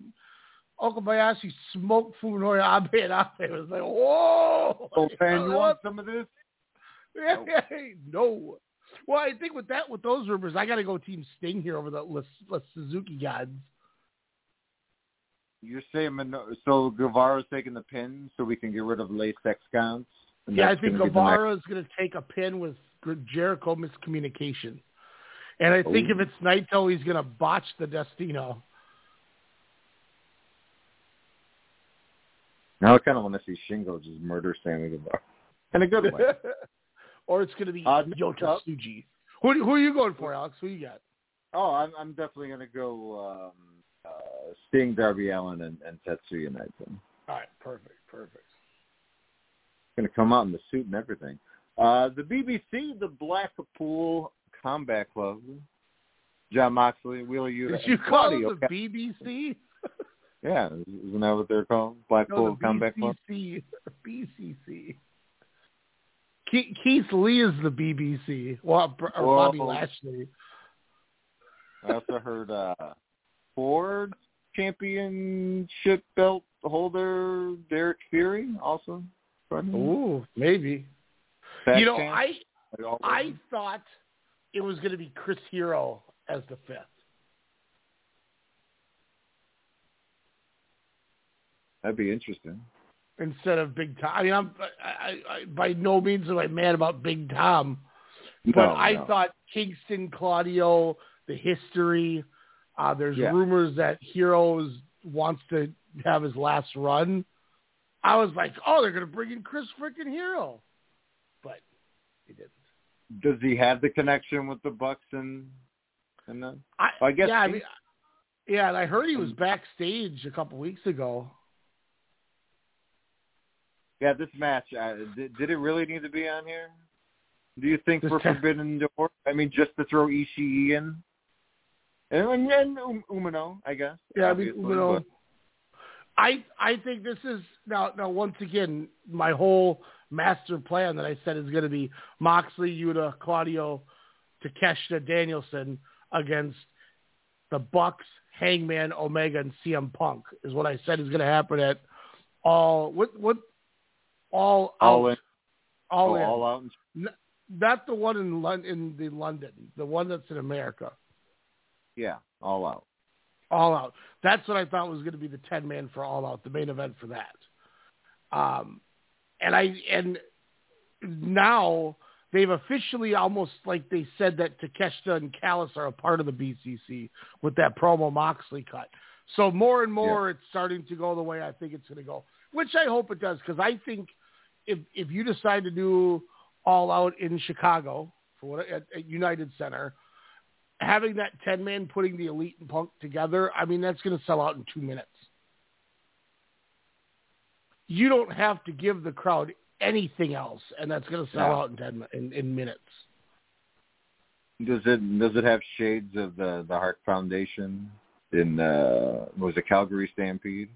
Okabayashi smoked Fuminori Abe, and Abe was like, whoa! Oh, man, you want some of this? Hey, no. Hey, no. Well, I think with that, with those rumors, I got to go Team Sting here over the let's, let's Suzuki gods. You're saying so Guevara's taking the pin so we can get rid of lay sex counts? Yeah, I think Guevara is going to take a pin with Jericho miscommunication. And I think oh. if it's Naito, he's going to botch the Destino. Now I kind of want to see Shingo just murder Sammy Guevara. In a good way. Or it's going to be uh, Yota Tsuji. Who, who are you going for, Alex? Who you got? Oh, I'm, I'm definitely going to go um, uh, Sting, Darby Allin, and, and Tetsuya Naito. All right, perfect, perfect. Going to come out in the suit and everything. Uh, the B B C, the Blackpool Combat Club, John Moxley, Wheeler Yuta. Did you call it the B B C? Yeah, isn't that what they're called? Blackpool no, Combat Club? B C C. Keith Lee is the B B C. Well, or Whoa. Bobby Lashley. I also heard uh, Ford championship belt holder Derek Theory also. Ooh, maybe. Back you know, camp, I like I thought it was going to be Chris Hero as the fifth. That'd be interesting. Instead of Big Tom. I mean, I'm, I, I, by no means am I mad about Big Tom. But no, I no. thought Kingston, Claudio, the history. Uh, there's yeah. rumors that Heroes wants to have his last run. I was like, oh, they're going to bring in Chris freaking Hero. But they didn't. Does he have the connection with the Bucks and, and the, I, I guess. Yeah, he, I mean, yeah, and I heard he was backstage a couple weeks ago. Yeah, this match, uh, did, did it really need to be on here? Do you think we're Forbidden Door? I mean, just to throw Ishii in? And, and um, Umino, I guess. Yeah, I mean, Umino. I, I think this is, now, now, once again, my whole master plan that I said is going to be Moxley, Yuta, Claudio, Takeshita, Danielson against the Bucks, Hangman, Omega, and C M Punk is what I said is going to happen at all. What, what? All out, all in, all, oh, in. all out. N- not the one in London, in the London, the one that's in America. Yeah, all out, all out. That's what I thought was going to be the ten man for All Out, the main event for that. Um, and I and now they've officially almost like they said that Takeshita and Callis are a part of the B C C with that promo Moxley cut. So more and more, yeah. it's starting to go the way I think it's going to go. Which I hope it does, because I think if if you decide to do All Out in Chicago for what, at, at United Center, having that ten-man putting the Elite and Punk together, I mean, that's going to sell out in two minutes. You don't have to give the crowd anything else, and that's going to sell yeah. out in ten in, in minutes. Does it does it have shades of the, the Hart Foundation in uh, was it Calgary Stampede?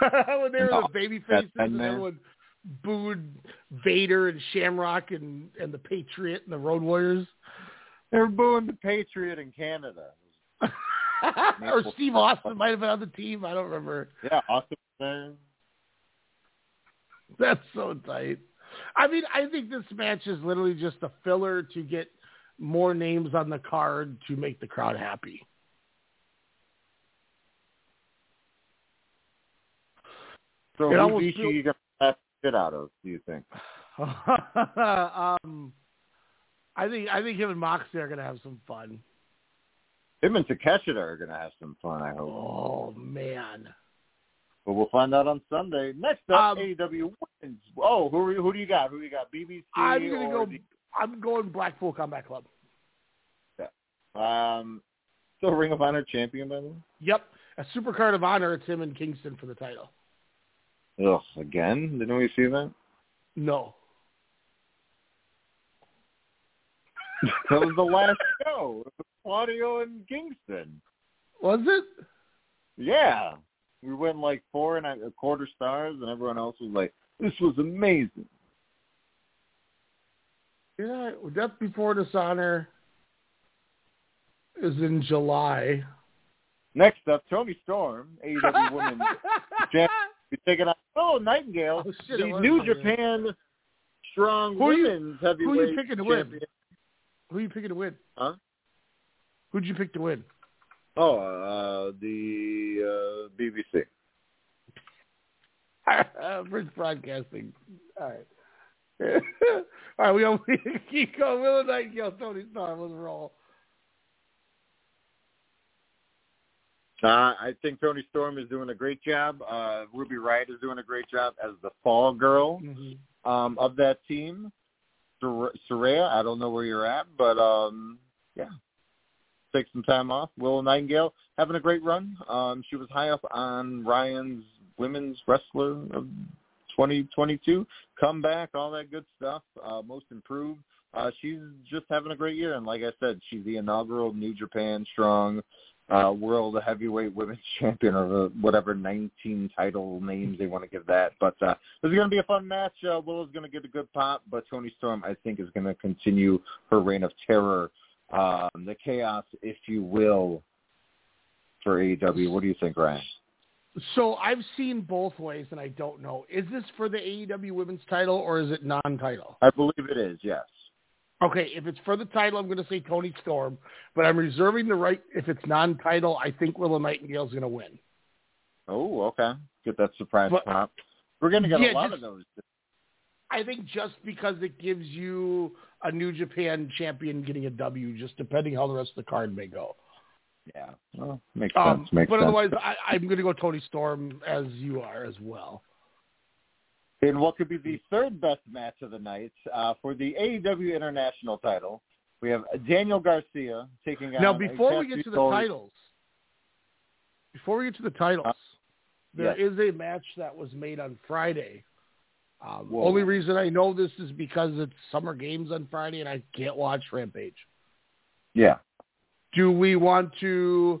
When they were the baby faces and everyone booed Vader and Shamrock and, and the Patriot and the Road Warriors. They were booing the Patriot in Canada. Or Steve Austin might have been on the team. I don't remember. Yeah, Austin was there. That's so tight. I mean, I think this match is literally just a filler to get more names on the card to make the crowd happy. So it who D C feel- you got the best shit out of, do you think? um, I think I think him and Moxley are going to have some fun. Him and Takeshita are going to have some fun, I hope. Oh, man. But we'll find out on Sunday. Next up, um, A E W wins. Oh, who who do you got? Who do you got? B B C? I'm going to go. The- I'm going Blackpool Combat Club. Yeah. Um. Still Ring of Honor champion, by the way. Yep. A Supercard of Honor. It's him and Kingston for the title. Ugh. Again? Didn't we see that? No. That was the last show. It was Claudio and Kingston. Was it? Yeah. We went like four and a quarter stars, and everyone else was like, "This was amazing." Yeah, Death Before Dishonor is in July. Next up, Toni Storm, A E W Women's Champion, be taking on Willow Nightingale, oh, shit, the New Japan you. Strong who Women's you, Heavyweight Who are you picking to champion. win? Who are you picking to win? Huh? Who'd you pick to win? Oh, uh, the uh, B B C. uh, British Broadcasting. All right. All right, we all keep going. Willow Nightingale, Toni Storm, let's roll. Uh, I think Toni Storm is doing a great job. Uh, Ruby Riott is doing a great job as the fall girl mm-hmm. um, of that team. Sor- Soraya, I don't know where you're at, but um, yeah, take some time off. Willow Nightingale having a great run. Um, she was high up on Ryan's Women's Wrestler of twenty twenty-two, comeback, all that good stuff, uh, most improved. Uh, she's just having a great year, and like I said, she's the inaugural New Japan Strong uh, World Heavyweight Women's Champion, or whatever nineteen title names they want to give that. But uh, this is going to be a fun match. Uh, Willow's going to get a good pop, but Toni Storm, I think, is going to continue her reign of terror, um, the chaos, if you will, for A E W. What do you think, Ryan? So I've seen both ways, and I don't know. Is this for the A E W women's title, or is it non-title? I believe it is, yes. Okay, if it's for the title, I'm going to say Toni Storm, but I'm reserving the right. If it's non-title, I think Willow Nightingale's going to win. Oh, okay. Get that surprise but, pop. We're going to get yeah, a lot just, of those. I think just because it gives you a New Japan champion getting a W, just depending how the rest of the card may go. Yeah, well, makes sense. Um, makes but otherwise, sense. I, I'm going to go Toni Storm as you are as well. In what could be the third best match of the night uh, for the A E W International title, we have Daniel Garcia taking now, on. Now, before we get to the goal. titles, before we get to the titles, uh, there yes. is a match that was made on Friday. Um, only reason I know this is because it's Summer Games on Friday, and I can't watch Rampage. Yeah. Do we want to?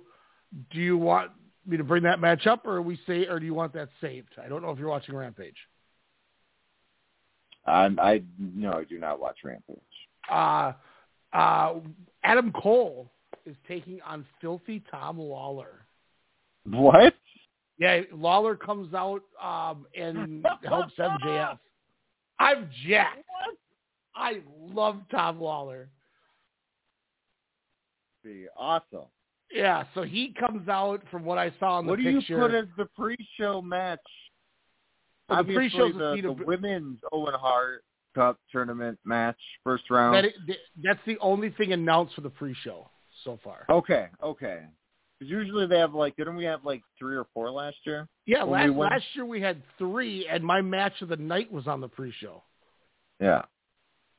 Do you want me to bring that match up, or we say, or do you want that saved? I don't know if you're watching Rampage. Um, I no, I do not watch Rampage. Uh, uh, Adam Cole is taking on Filthy Tom Lawler. What? Yeah, Lawler comes out um, and helps M J F. I'm jacked. What? I love Tom Lawler. Awesome. Yeah, so he comes out from what I saw in the picture. What do picture, you put as the pre-show match? Well, the pre-show the, the of... women's Owen Hart Cup tournament match, first round. That is, that's the only thing announced for the pre-show so far. Okay, okay. Because usually they have like, didn't we have like three or four last year? Yeah, last, we last year we had three, and my match of the night was on the pre-show. Yeah.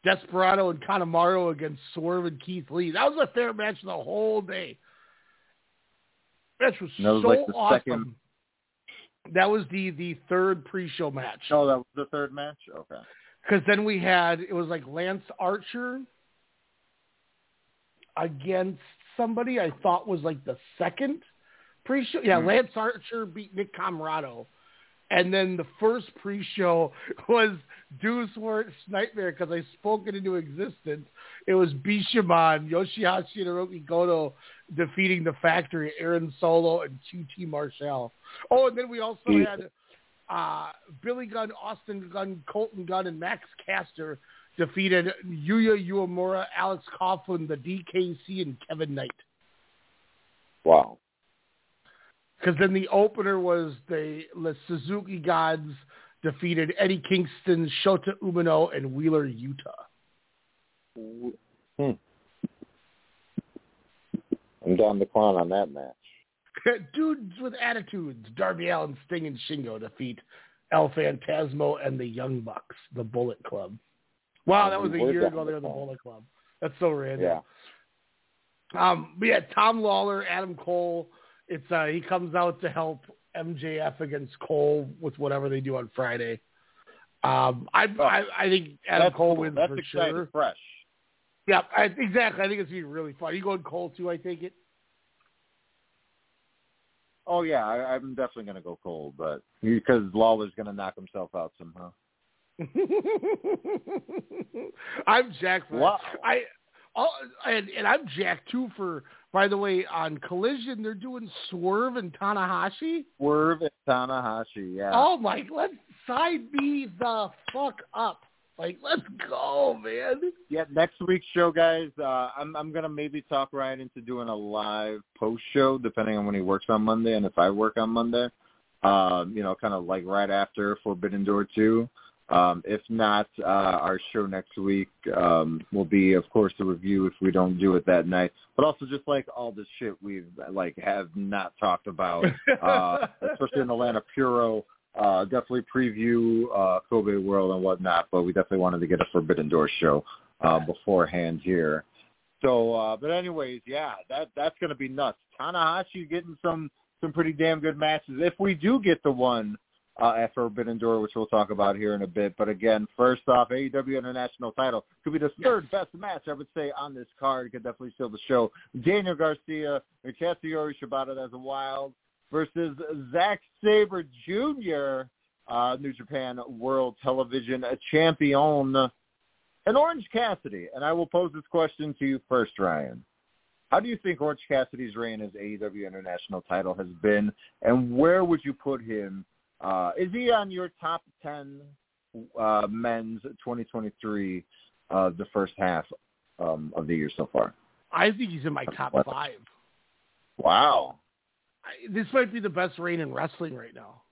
Desperado and Connemaro against Swerve and Keith Lee. That was a fair match the whole day. That was, that was so like awesome. Second... That was the, the third pre-show match. Oh, that was the third match? Okay. Because then we had, it was like Lance Archer against somebody I thought was like the second Pre-show, yeah, Lance Archer beat Nick Comoroto. And then the first pre-show was Dewsworth's Nightmare because I spoke it into existence. It was Bishamon, Yoshihashi, and Hiroki Goto defeating the Factory, Aaron Solo, and Q T Marshall. Oh, and then we also had uh, Billy Gunn, Austin Gunn, Colton Gunn, and Max Caster defeated Yuya Uemura, Alex Coughlin, the D K C, and Kevin Knight. Wow. Because then the opener was the, the Suzuki Gods defeated Eddie Kingston, Shota Umino, and Wheeler Yuta. Hmm. I'm down the clown on that match. Dudes with attitudes. Darby Allin, Sting, and Shingo defeat El Phantasmo and the Young Bucks, the Bullet Club. Wow, that was a year ago. They were the Bullet Club. That's so random. Yeah. Um, we had Tom Lawler, Adam Cole. It's uh, he comes out to help M J F against Cole with whatever they do on Friday. Um, I, oh, I I think Adam Cole cool. wins that's for exciting. sure. Fresh. Yeah, I, exactly. I think it's gonna be really fun. Are you going Cole too? I take it. Oh yeah, I, I'm definitely gonna go Cole, but because Lawler's gonna knock himself out somehow. I'm jacked for wow. I. Oh, and, and I'm jacked, too, for, by the way, on Collision, they're doing Swerve and Tanahashi? Swerve and Tanahashi, yeah. Oh, my, let's side me the fuck up. Like, let's go, man. Yeah, next week's show, guys, uh, I'm I'm going to maybe talk Ryan into doing a live post-show, depending on when he works on Monday and if I work on Monday. Um, you know, kind of like right after Forbidden Door two. Um, if not, uh, our show next week um, will be, of course, a review if we don't do it that night. But also, just like all the shit we've like have not talked about, uh, especially in Atlanta Puro, uh, definitely preview uh, Kobe World and whatnot. But we definitely wanted to get a Forbidden Door show uh, beforehand here. So, uh, but anyways, yeah, that that's gonna be nuts. Tanahashi getting some some pretty damn good matches if we do get the one. Uh, at Forbidden Door, which we'll talk about here in a bit. But again, first off, A E W International title could be the third best match, I would say, on this card. Could definitely steal the show. Daniel Garcia and Katsuyori Shibata, that's wild, versus Zack Sabre Junior, uh, New Japan World Television Champion, and Orange Cassidy. And I will pose this question to you first, Ryan. How do you think Orange Cassidy's reign as A E W International title has been, and where would you put him? Uh, is he on your top ten uh, men's twenty twenty-three, uh, the first half um, of the year so far? I think he's in my top five. Wow. I, this might be the best reign in wrestling right now.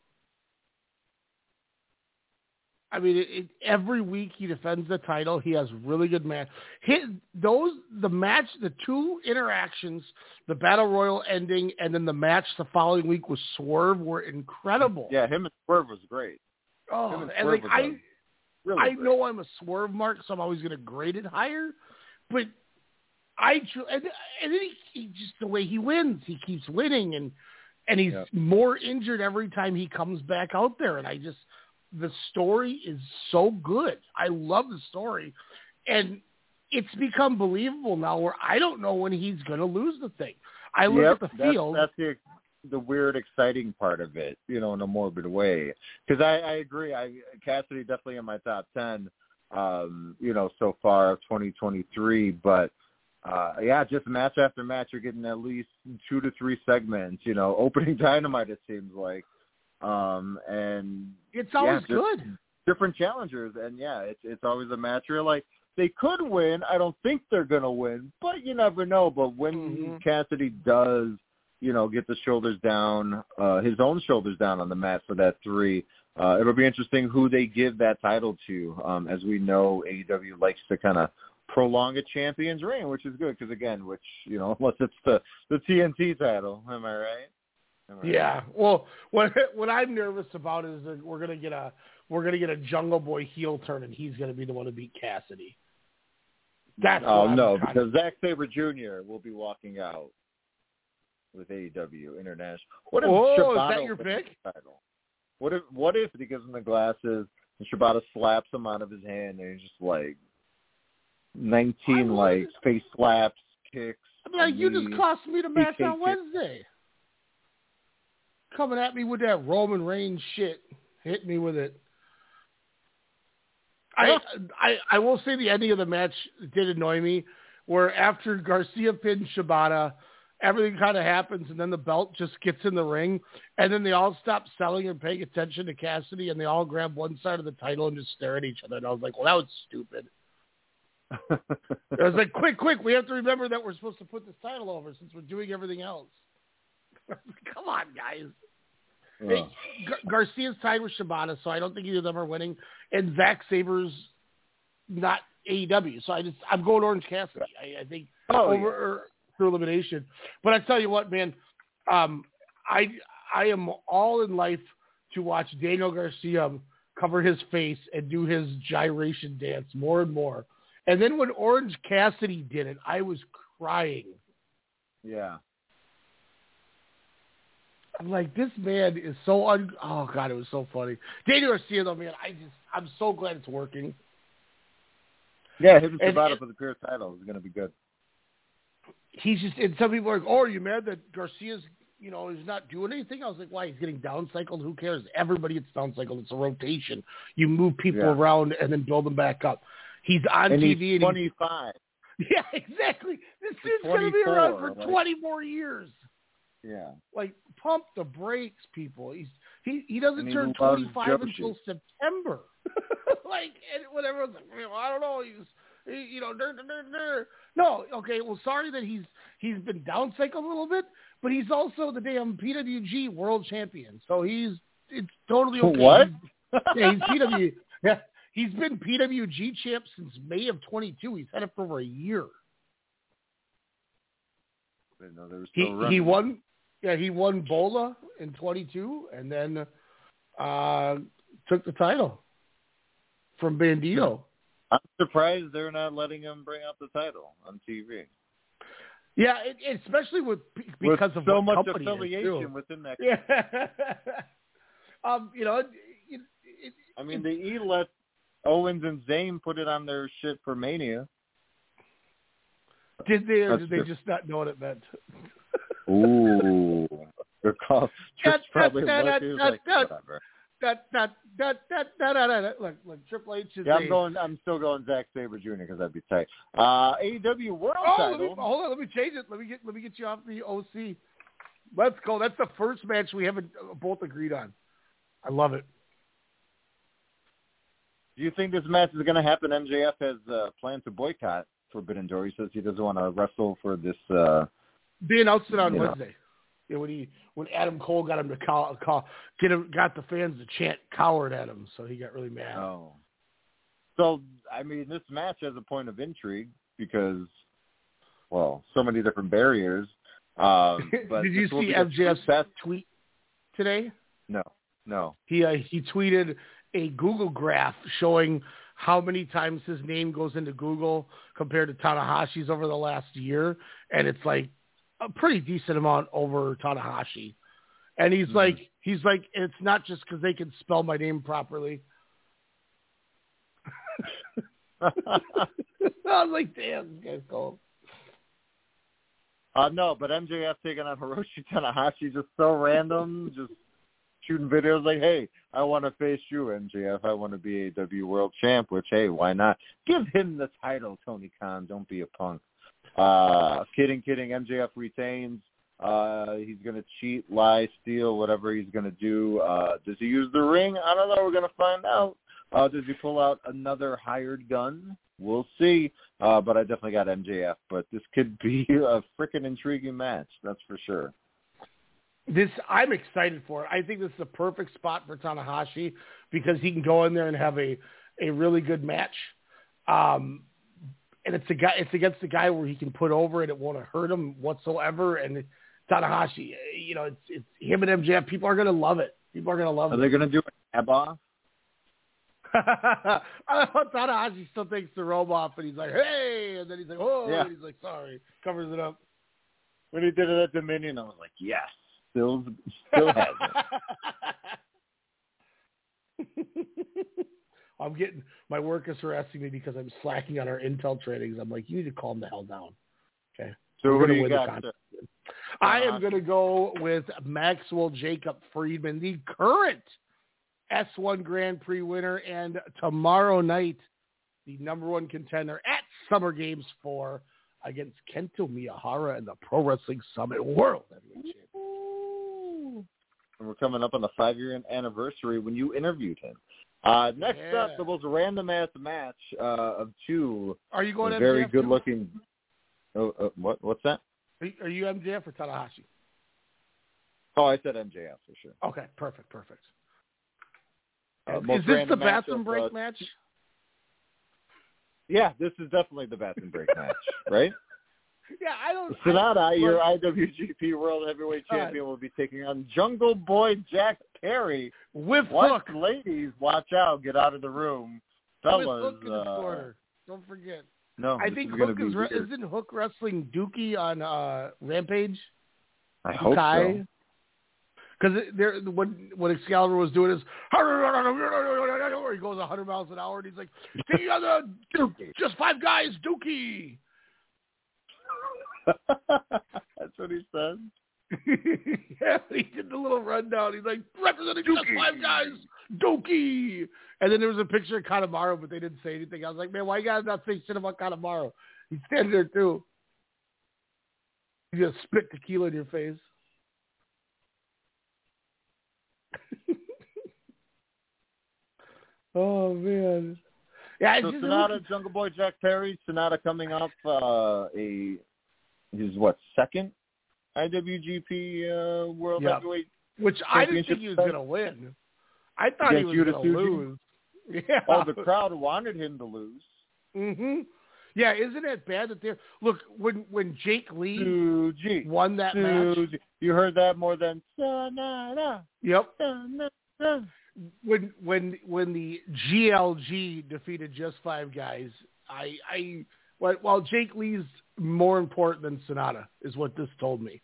I mean, it, it, every week he defends the title. He has really good match. His, those, the match, the two interactions, the Battle Royal ending, and then the match the following week with Swerve were incredible. Yeah, him and Swerve was great. Oh, and, and like I, really I great. know I'm a Swerve mark, so I'm always going to grade it higher. But I and, and then he, he just the way he wins, he keeps winning, and and he's yeah. more injured every time he comes back out there, and I just. The story is so good. I love the story. And it's become believable now where I don't know when he's going to lose the thing. I look yep, at the that's, field. That's the, the weird, exciting part of it, you know, in a morbid way. Because I, I agree. I Cassidy definitely in my top ten, um, you know, so far of twenty twenty-three. But, uh, yeah, just match after match, you're getting at least two to three segments, you know, opening Dynamite, it seems like. Um, and it's always yeah, good. Different challengers. And yeah, it's, it's always a match. You're like, they could win. I don't think they're going to win, but you never know. But when mm-hmm. Cassidy does, you know, get the shoulders down, uh, his own shoulders down on the mat for that three, uh, it'll be interesting who they give that title to. Um, as we know, A E W likes to kind of prolong a champion's reign, which is good. Cause again, which, you know, unless it's the, the T N T title, am I right? Yeah, well, what what I'm nervous about is that we're gonna get a we're gonna get a Jungle Boy heel turn, and he's gonna be the one to beat Cassidy. That's oh no, because Zack Sabre Junior will be walking out with A E W International. What if oh, Shibata is that your pick? Title? What if what if he gives him the glasses and Shibata slaps him out of his hand, and he's just like nineteen like face slaps, kicks. I mean, like, you just cost me to match on Wednesday. coming at me with that Roman Reigns shit. Hit me with it. I, I I will say the ending of the match did annoy me, where after Garcia pinned Shibata, everything kind of happens, and then the belt just gets in the ring, and then they all stop selling and paying attention to Cassidy, and they all grab one side of the title and just stare at each other. And I was like, well, that was stupid. I was like, quick, quick, we have to remember that we're supposed to put this title over since we're doing everything else. Come on, guys. Oh. Hey, Gar- Garcia's tied with Shibata, so I don't think either of them are winning. And Zack Saber's not A E W, so I just I'm going Orange Cassidy. I, I think oh, over yeah. or, through elimination. But I tell you what, man, um, I I am all in life to watch Daniel Garcia cover his face and do his gyration dance more and more. And then when Orange Cassidy did it, I was crying. Yeah. I'm like, this man is so un. Oh God, it was so funny. Daniel Garcia, though, man, I just I'm so glad it's working. Yeah, him and Shibata for the pure title is going to be good. He's just, and some people are like, "Oh, are you mad that Garcia's, you know, is not doing anything?" I was like, "Why? He's getting downcycled. Who cares? Everybody gets downcycled. It's a rotation. You move people yeah. around and then build them back up." He's on and T V. He's twenty-five. And yeah, exactly. This dude's going to be around for like twenty more years. Yeah. Like, pump the brakes, people. He's he he doesn't he turn twenty-five until September. Like, and when everyone's like, well, I don't know, he's you know, dur, dur, dur, dur. No, okay, well, sorry that he's he's been downcycled a little bit, but he's also the damn P W G world champion, so he's it's totally okay. What? Yeah, he's P W. Yeah, he's been P W G champ since May of twenty-two. He's had it for over a year. I didn't know there was no he he won. Yeah, he won Bola in twenty-two, and then uh, took the title from Bandito. I'm surprised they're not letting him bring up the title on T V. Yeah, it, especially with because with of so much affiliation within that. Yeah. um, you know, it, it, it, I mean, the E let Owens and Zayn put it on their shit for Mania. Did they? Or did they just not know what it meant? Ooh, they're called. That's probably what it like. Whatever. That, that, that, that, that, that. Look, look, Triple H is. Yeah, I'm going. I'm still going Zack Sabre Junior because that'd be tight. Uh, A E W World oh, Title. Let me, hold on, let me change it. Let me get. Let me get you off the O C. Let's go. That's the first match we haven't both agreed on. I love it. Do you think this match is going to happen? M J F has uh, planned to boycott Forbidden Door. He says he doesn't want to wrestle for this. Uh, They announced it on Wednesday. Know. Yeah, when he when Adam Cole got him to call, call get him, got the fans to chant "coward" at him, so he got really mad. Oh. So I mean, this match has a point of intrigue because, well, so many different barriers. Um, but did you see M J F's best... tweet today? No, no. He uh, he tweeted a Google graph showing how many times his name goes into Google compared to Tanahashi's over the last year, and it's like a pretty decent amount over Tanahashi. And he's mm-hmm. like, he's like, it's not just because they can spell my name properly. I was like, damn, this guy's cold. Uh, no, but M J F taking on Hiroshi Tanahashi, just so random, just shooting videos like, hey, I want to face you, M J F. I want to be A E W world champ, which, hey, why not? Give him the title, Tony Khan. Don't be a punk. Uh, kidding, kidding. M J F retains. Uh, he's going to cheat, lie, steal, whatever he's going to do. Uh, does he use the ring? I don't know. We're going to find out. Uh, does he pull out another hired gun? We'll see. Uh, but I definitely got M J F. But this could be a freaking intriguing match. That's for sure. This I'm excited for. I think this is a perfect spot for Tanahashi because he can go in there and have a, a really good match. Um, and it's a guy. It's against the guy where he can put over and it won't hurt him whatsoever. And Tanahashi, you know, it's it's him and M J F. People are gonna love it. People are gonna love it. Are they gonna do a rob off? Tanahashi still thinks the rob off, and he's like, hey, and then he's like, oh, yeah. And he's like, sorry, covers it up. When he did it at Dominion, I was like, yes. Still, still has it. I'm getting my work is harassing me because I'm slacking on our intel trainings. I'm like, you need to calm the hell down. Okay. So what do you got? Uh-huh. I am going to go with Maxwell Jacob Friedman, the current S one Grand Prix winner, and tomorrow night, the number one contender at Summer Games four against Kento Miyahara in the Pro Wrestling Summit World Heavyweight Championship. And we're coming up on the five-year anniversary when you interviewed him. Uh, next yeah. up, the most random-ass match uh, of two. Are you going M J F? Very good-looking. Oh, uh, what? What's that? Are you, are you M J F or Tanahashi? Oh, I said M J F for sure. Okay, perfect, perfect. Uh, Is this the bathroom match break of, uh, match? Yeah, this is definitely the bathroom break match, right? Yeah, I don't. Sonata, I, your I W G P World Heavyweight God. Champion, will be taking on Jungle Boy Jack Perry. With Hook, ladies, watch out! Get out of the room, fellas. With Hook uh, corner. Don't forget. No, I think is Hook is re- isn't Hook wrestling Dookie on uh, Rampage. I hope Kai. so. Because there, what what Excalibur was doing is he goes a hundred miles an hour and he's like, take you on the just five guys, Dookie. That's what he said. Yeah, he did the little rundown. He's like, representing just five guys, Dookie. And then there was a picture of Kanemaru, but they didn't say anything. I was like, man, why you guys not say shit about Kanemaru? He's standing there too. He just spit tequila in your face. Oh man! Yeah, so Sonata, Jungle Boy Jack Perry, Sonata coming off uh, a his what second I W G P uh, World yep. Heavyweight, which I didn't think he was going to win. I thought he was going to lose. Yeah. Oh, the crowd wanted him to lose. Mm-hmm. Yeah, isn't it bad that they're look when when Jake Lee Suji. won that Suji. match? You heard that more than Sonata. Yep. Sonata. When when when the G L G defeated just five guys, I I while well, Jake Lee's more important than Sonata is what this told me,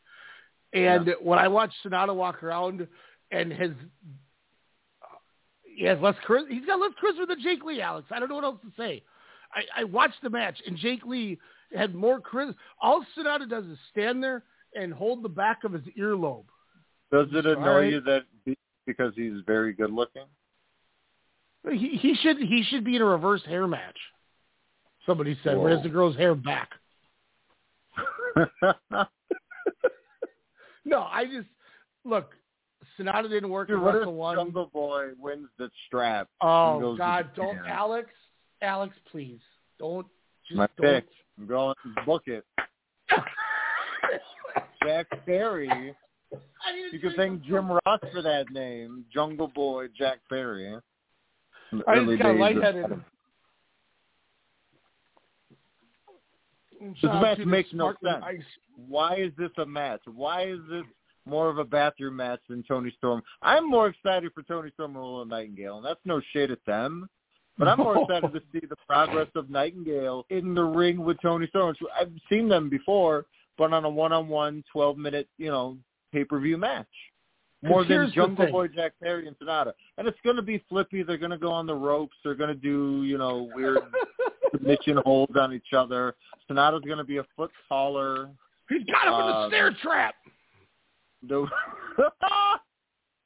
and yeah. when I watched Sonata walk around and his uh, he has less charisma, he's got less charisma than Jake Lee, Alex. I don't know what else to say. I, I watched the match and Jake Lee had more charisma. All Sonata does is stand there and hold the back of his earlobe. Does it annoy Sorry. you that? He- Because he's very good looking. He, he should he should be in a reverse hair match. Somebody said, Whoa. "Where's the girl's hair back?" No, I just look. Sonata didn't work. Dude, what if Jungle Boy wins the strap? Oh God! Don't hand. Alex, Alex, please don't. Just My don't. pick. I'm going to book it. Jack Perry. You could thank Jim Ross for that name, Jungle Boy Jack Perry. I just got lightheaded. Of... This match makes no sense. Ice. Why is this a match? Why is this more of a bathroom match than Toni Storm? I'm more excited for Toni Storm and Willow Nightingale, and that's no shade at them. But I'm more excited to see the progress of Nightingale in the ring with Toni Storm. I've seen them before, but on a one-on-one, twelve-minute, you know, pay-per-view match. More than Jungle Boy Jack Perry and Sonata. And it's going to be flippy. They're going to go on the ropes. They're going to do, you know, weird submission holds on each other. Sonata's going to be a foot taller. He got him uh, in the snare trap. No.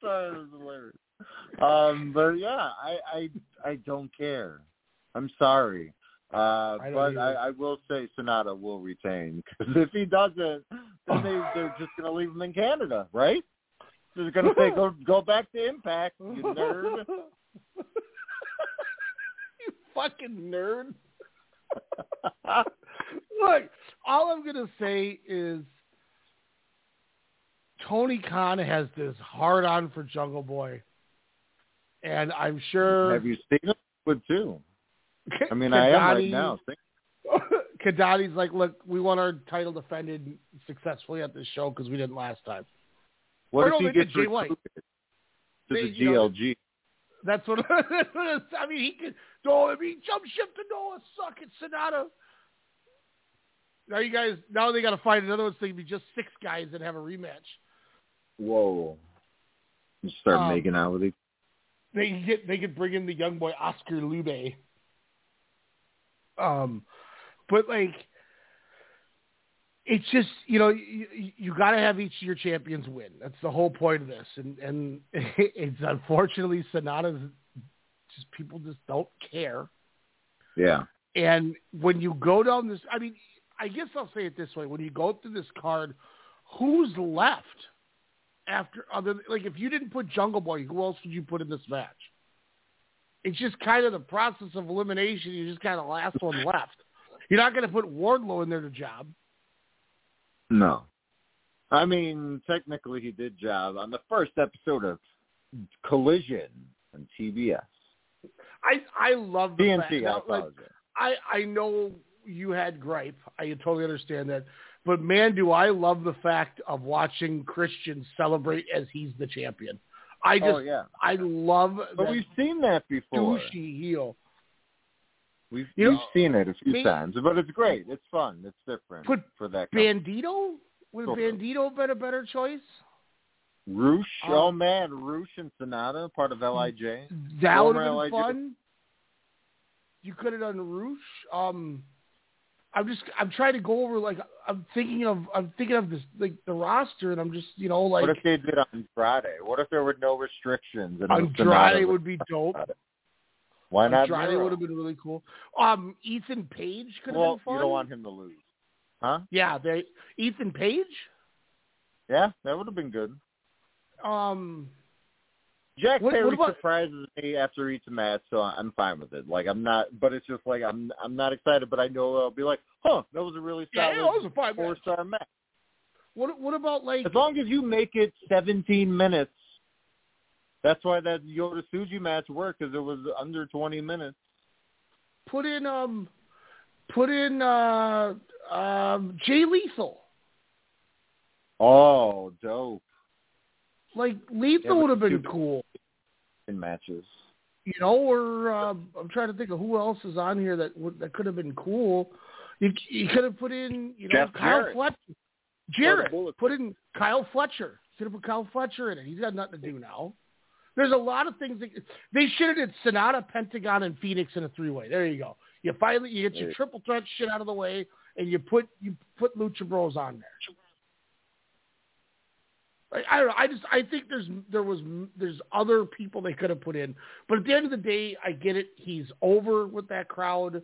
Sorry, that was hilarious. Um, but, yeah, I, I, I don't care. I'm sorry. Uh, I but I, I will say Sonata will retain, because if he doesn't, then they, they're just going to leave him in Canada, right? They're going to say, go go back to Impact, you nerd. You fucking nerd. Look, all I'm going to say is Tony Khan has this hard-on for Jungle Boy, and I'm sure... Have you seen him? Would too. I mean, Kidani, I am right now. Kadani's like, look, we want our title defended successfully at this show because we didn't last time. What or if no, he gets recruited to they, the G L G? Know, that's what I mean. He could. No, I mean, jump ship to Noah. Suck it, Sonata. Now you guys. Now they got to find another one. So it'd be just six guys and have a rematch. Whoa! You start um, making out with it. They could get. They could bring in the young boy Oscar Lube. Um, but like, it's just, you know, you, you got to have each of your champions win. That's the whole point of this. And, and it's unfortunately Sonata's just, people just don't care. Yeah. And when you go down this, I mean, I guess I'll say it this way. When you go through this card, who's left after other, like if you didn't put Jungle Boy, who else would you put in this match? It's just kind of the process of elimination. You're just kind of last one left. You're not going to put Wardlow in there to job. No. I mean, technically he did job on the first episode of Collision on T B S. I I love the T N T, fact. I, like, I, I know you had gripe. I totally understand that. But, man, do I love the fact of watching Christian celebrate as he's the champion. I just, oh, yeah. I love but that. But we've seen that before. Douchey heel. We've, you know, we've seen it a few maybe, times, but it's great. It's fun. It's different for that. Bandito? Company. Would sure. Bandito have been a better choice? Rush? Um, oh, man. Rush and Sonata, part of L I J. That would have been fun. You could have done Rush. Um, I'm just, I'm trying to go over, like, I'm thinking of, I'm thinking of this, like, the roster, and I'm just, you know, like. What if they did Andrade? What if there were no restrictions? And Andrade would be dope. Why not? Andrade would have been really cool. Um, Ethan Page could have well, been fun. You don't want him to lose, huh? Yeah, they Ethan Page. Yeah, that would have been good. Um, Jack what, Perry what about, surprises me after each match, so I'm fine with it. Like I'm not, but it's just like I'm I'm not excited, but I know I'll be like, huh, that was a really solid yeah, was a five four match. star match. What What about like? As long as you make it seventeen minutes. That's why that Yoda Suji match worked, because it was under twenty minutes. Put in, um, put in uh, um, Jay Lethal. Oh, dope! Like Lethal yeah, would have been cool in matches, you know. Or uh, I'm trying to think of who else is on here that would, that could have been cool. You, you could have put in, you know, Jeff Kyle Jarrett. Fletcher. Jarrett. Put in Kyle Fletcher. Should have put Kyle Fletcher in it. He's got nothing to do now. There's a lot of things that they should have did. Sonata, Pentagon, and Phoenix in a three-way. There you go. You finally you get your triple threat shit out of the way, and you put you put Lucha Bros on there. I, I don't know. I just I think there's there was there's other people they could have put in, but at the end of the day, I get it. He's over with that crowd.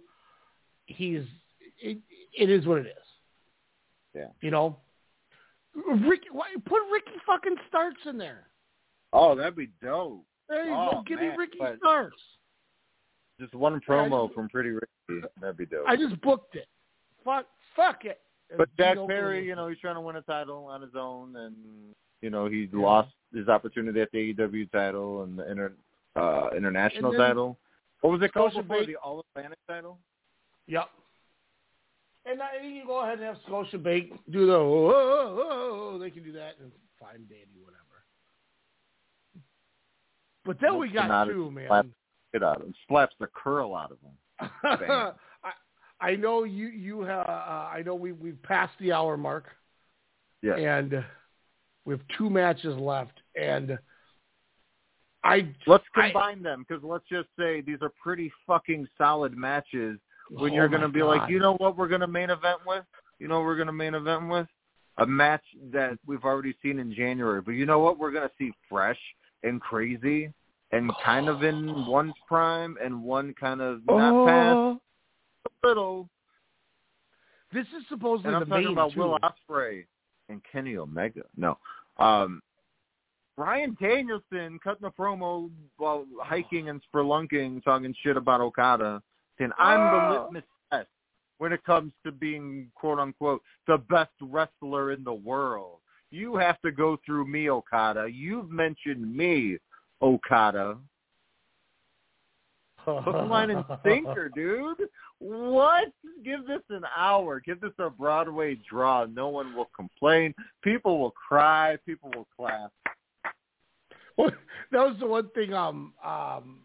He's it. It is what it is. Yeah. You know, Rick, why, put Ricky fucking Starks in there. Oh, that'd be dope. There you go. Give me Ricky Starks. Just one promo just, from Pretty Ricky. That'd be dope. I just booked it. Fuck, fuck it. But Jack Perry, you know, he's trying to win a title on his own, and, you know, he yeah. lost his opportunity at the A E W title and the inter, uh, international and then, title. What was it called before? The All-Atlantic title? Yep. And I think you go ahead and have Scotiabank do the, oh, oh, oh, they can do that, and fine, dandy, whatever. But then we got two, man. Slaps, it out of him. Slaps the curl out of him. I, I know you. You. Uh, I know we. We've passed the hour mark. Yeah. And we have two matches left, and I let's combine I, them because let's just say these are pretty fucking solid matches. When oh you're going to be God. like, you know what, we're going to main event with. You know, what we're going to main event with a match that we've already seen in January. But you know what, we're going to see fresh. And crazy, and kind of in one's prime, and one kind of not oh. past a little. This is supposedly the main. And I'm talking about too. Will Ospreay and Kenny Omega. No, um, Bryan Danielson cutting a promo while hiking and spelunking, talking shit about Okada, saying I'm oh. the litmus test when it comes to being quote unquote the best wrestler in the world. You have to go through me, Okada. You've mentioned me, Okada. Hook, line, and sinker, dude. What? Give this an hour. Give this a Broadway draw. No one will complain. People will cry. People will clap. Well, that was the one thing um, um,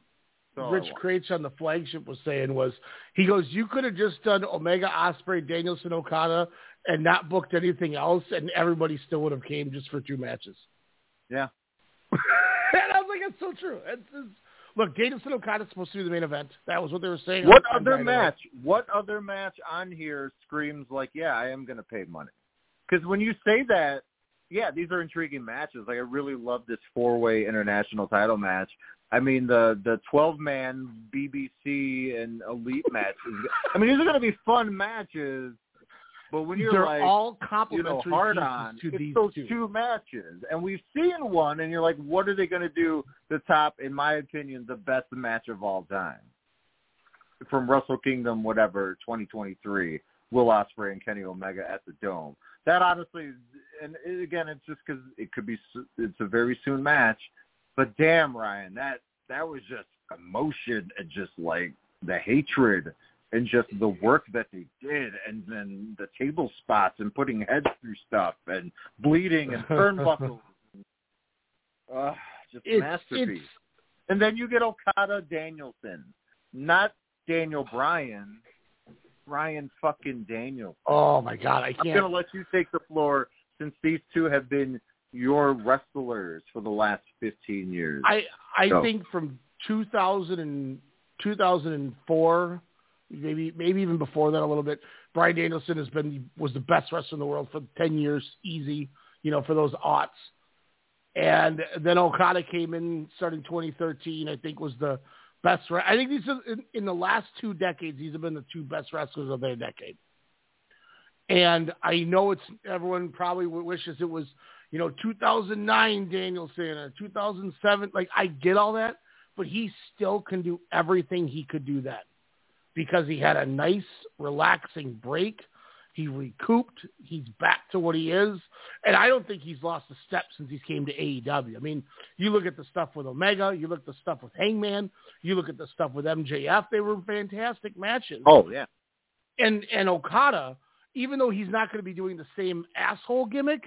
so, Rich Craich on the flagship was saying was, he goes, you could have just done Omega, Ospreay, Danielson, Okada, and not booked anything else, and everybody still would have came just for two matches. Yeah. And I was like, that's so true. It's, it's, look, Danielson Okada's supposed to be the main event. That was what they were saying. What on, other on match? What other match on here screams like, yeah, I am going to pay money? Because when you say that, yeah, these are intriguing matches. Like, I really love this four-way international title match. I mean, the the twelve-man B B C and Elite matches. I mean, these are going to be fun matches. But when you're They're like, all complimentary you know, hard on, to it's these those two. two matches. And we've seen one, and you're like, what are they going to do the top, in my opinion, the best match of all time? From Wrestle Kingdom, whatever, twenty twenty-three, Will Ospreay and Kenny Omega at the Dome. That honestly, and again, it's just because it could be, it's a very soon match. But damn, Ryan, that, that was just emotion and just like the hatred and just the work that they did, and then the table spots and putting heads through stuff and bleeding and turnbuckles. uh, just it's, masterpiece. It's... And then you get Okada Danielson, not Daniel Bryan, Bryan fucking Danielson. Oh, my God. I can't. I'm going to let you take the floor since these two have been your wrestlers for the last fifteen years. I, I so. think from two thousand and two thousand four... Maybe maybe even before that a little bit. Bryan Danielson has been was the best wrestler in the world for ten years, easy, you know, for those aughts. And then Okada came in starting twenty thirteen, I think was the best. I think these are, in, in the last two decades, these have been the two best wrestlers of their decade. And I know it's everyone probably wishes it was, you know, two thousand nine Danielson or two thousand seven. Like, I get all that, but he still can do everything he could do that. Because he had a nice, relaxing break. He recouped. He's back to what he is. And I don't think he's lost a step since he came to A E W. I mean, you look at the stuff with Omega. You look at the stuff with Hangman. You look at the stuff with M J F. They were fantastic matches. Oh, yeah. And and Okada, even though he's not going to be doing the same asshole gimmick,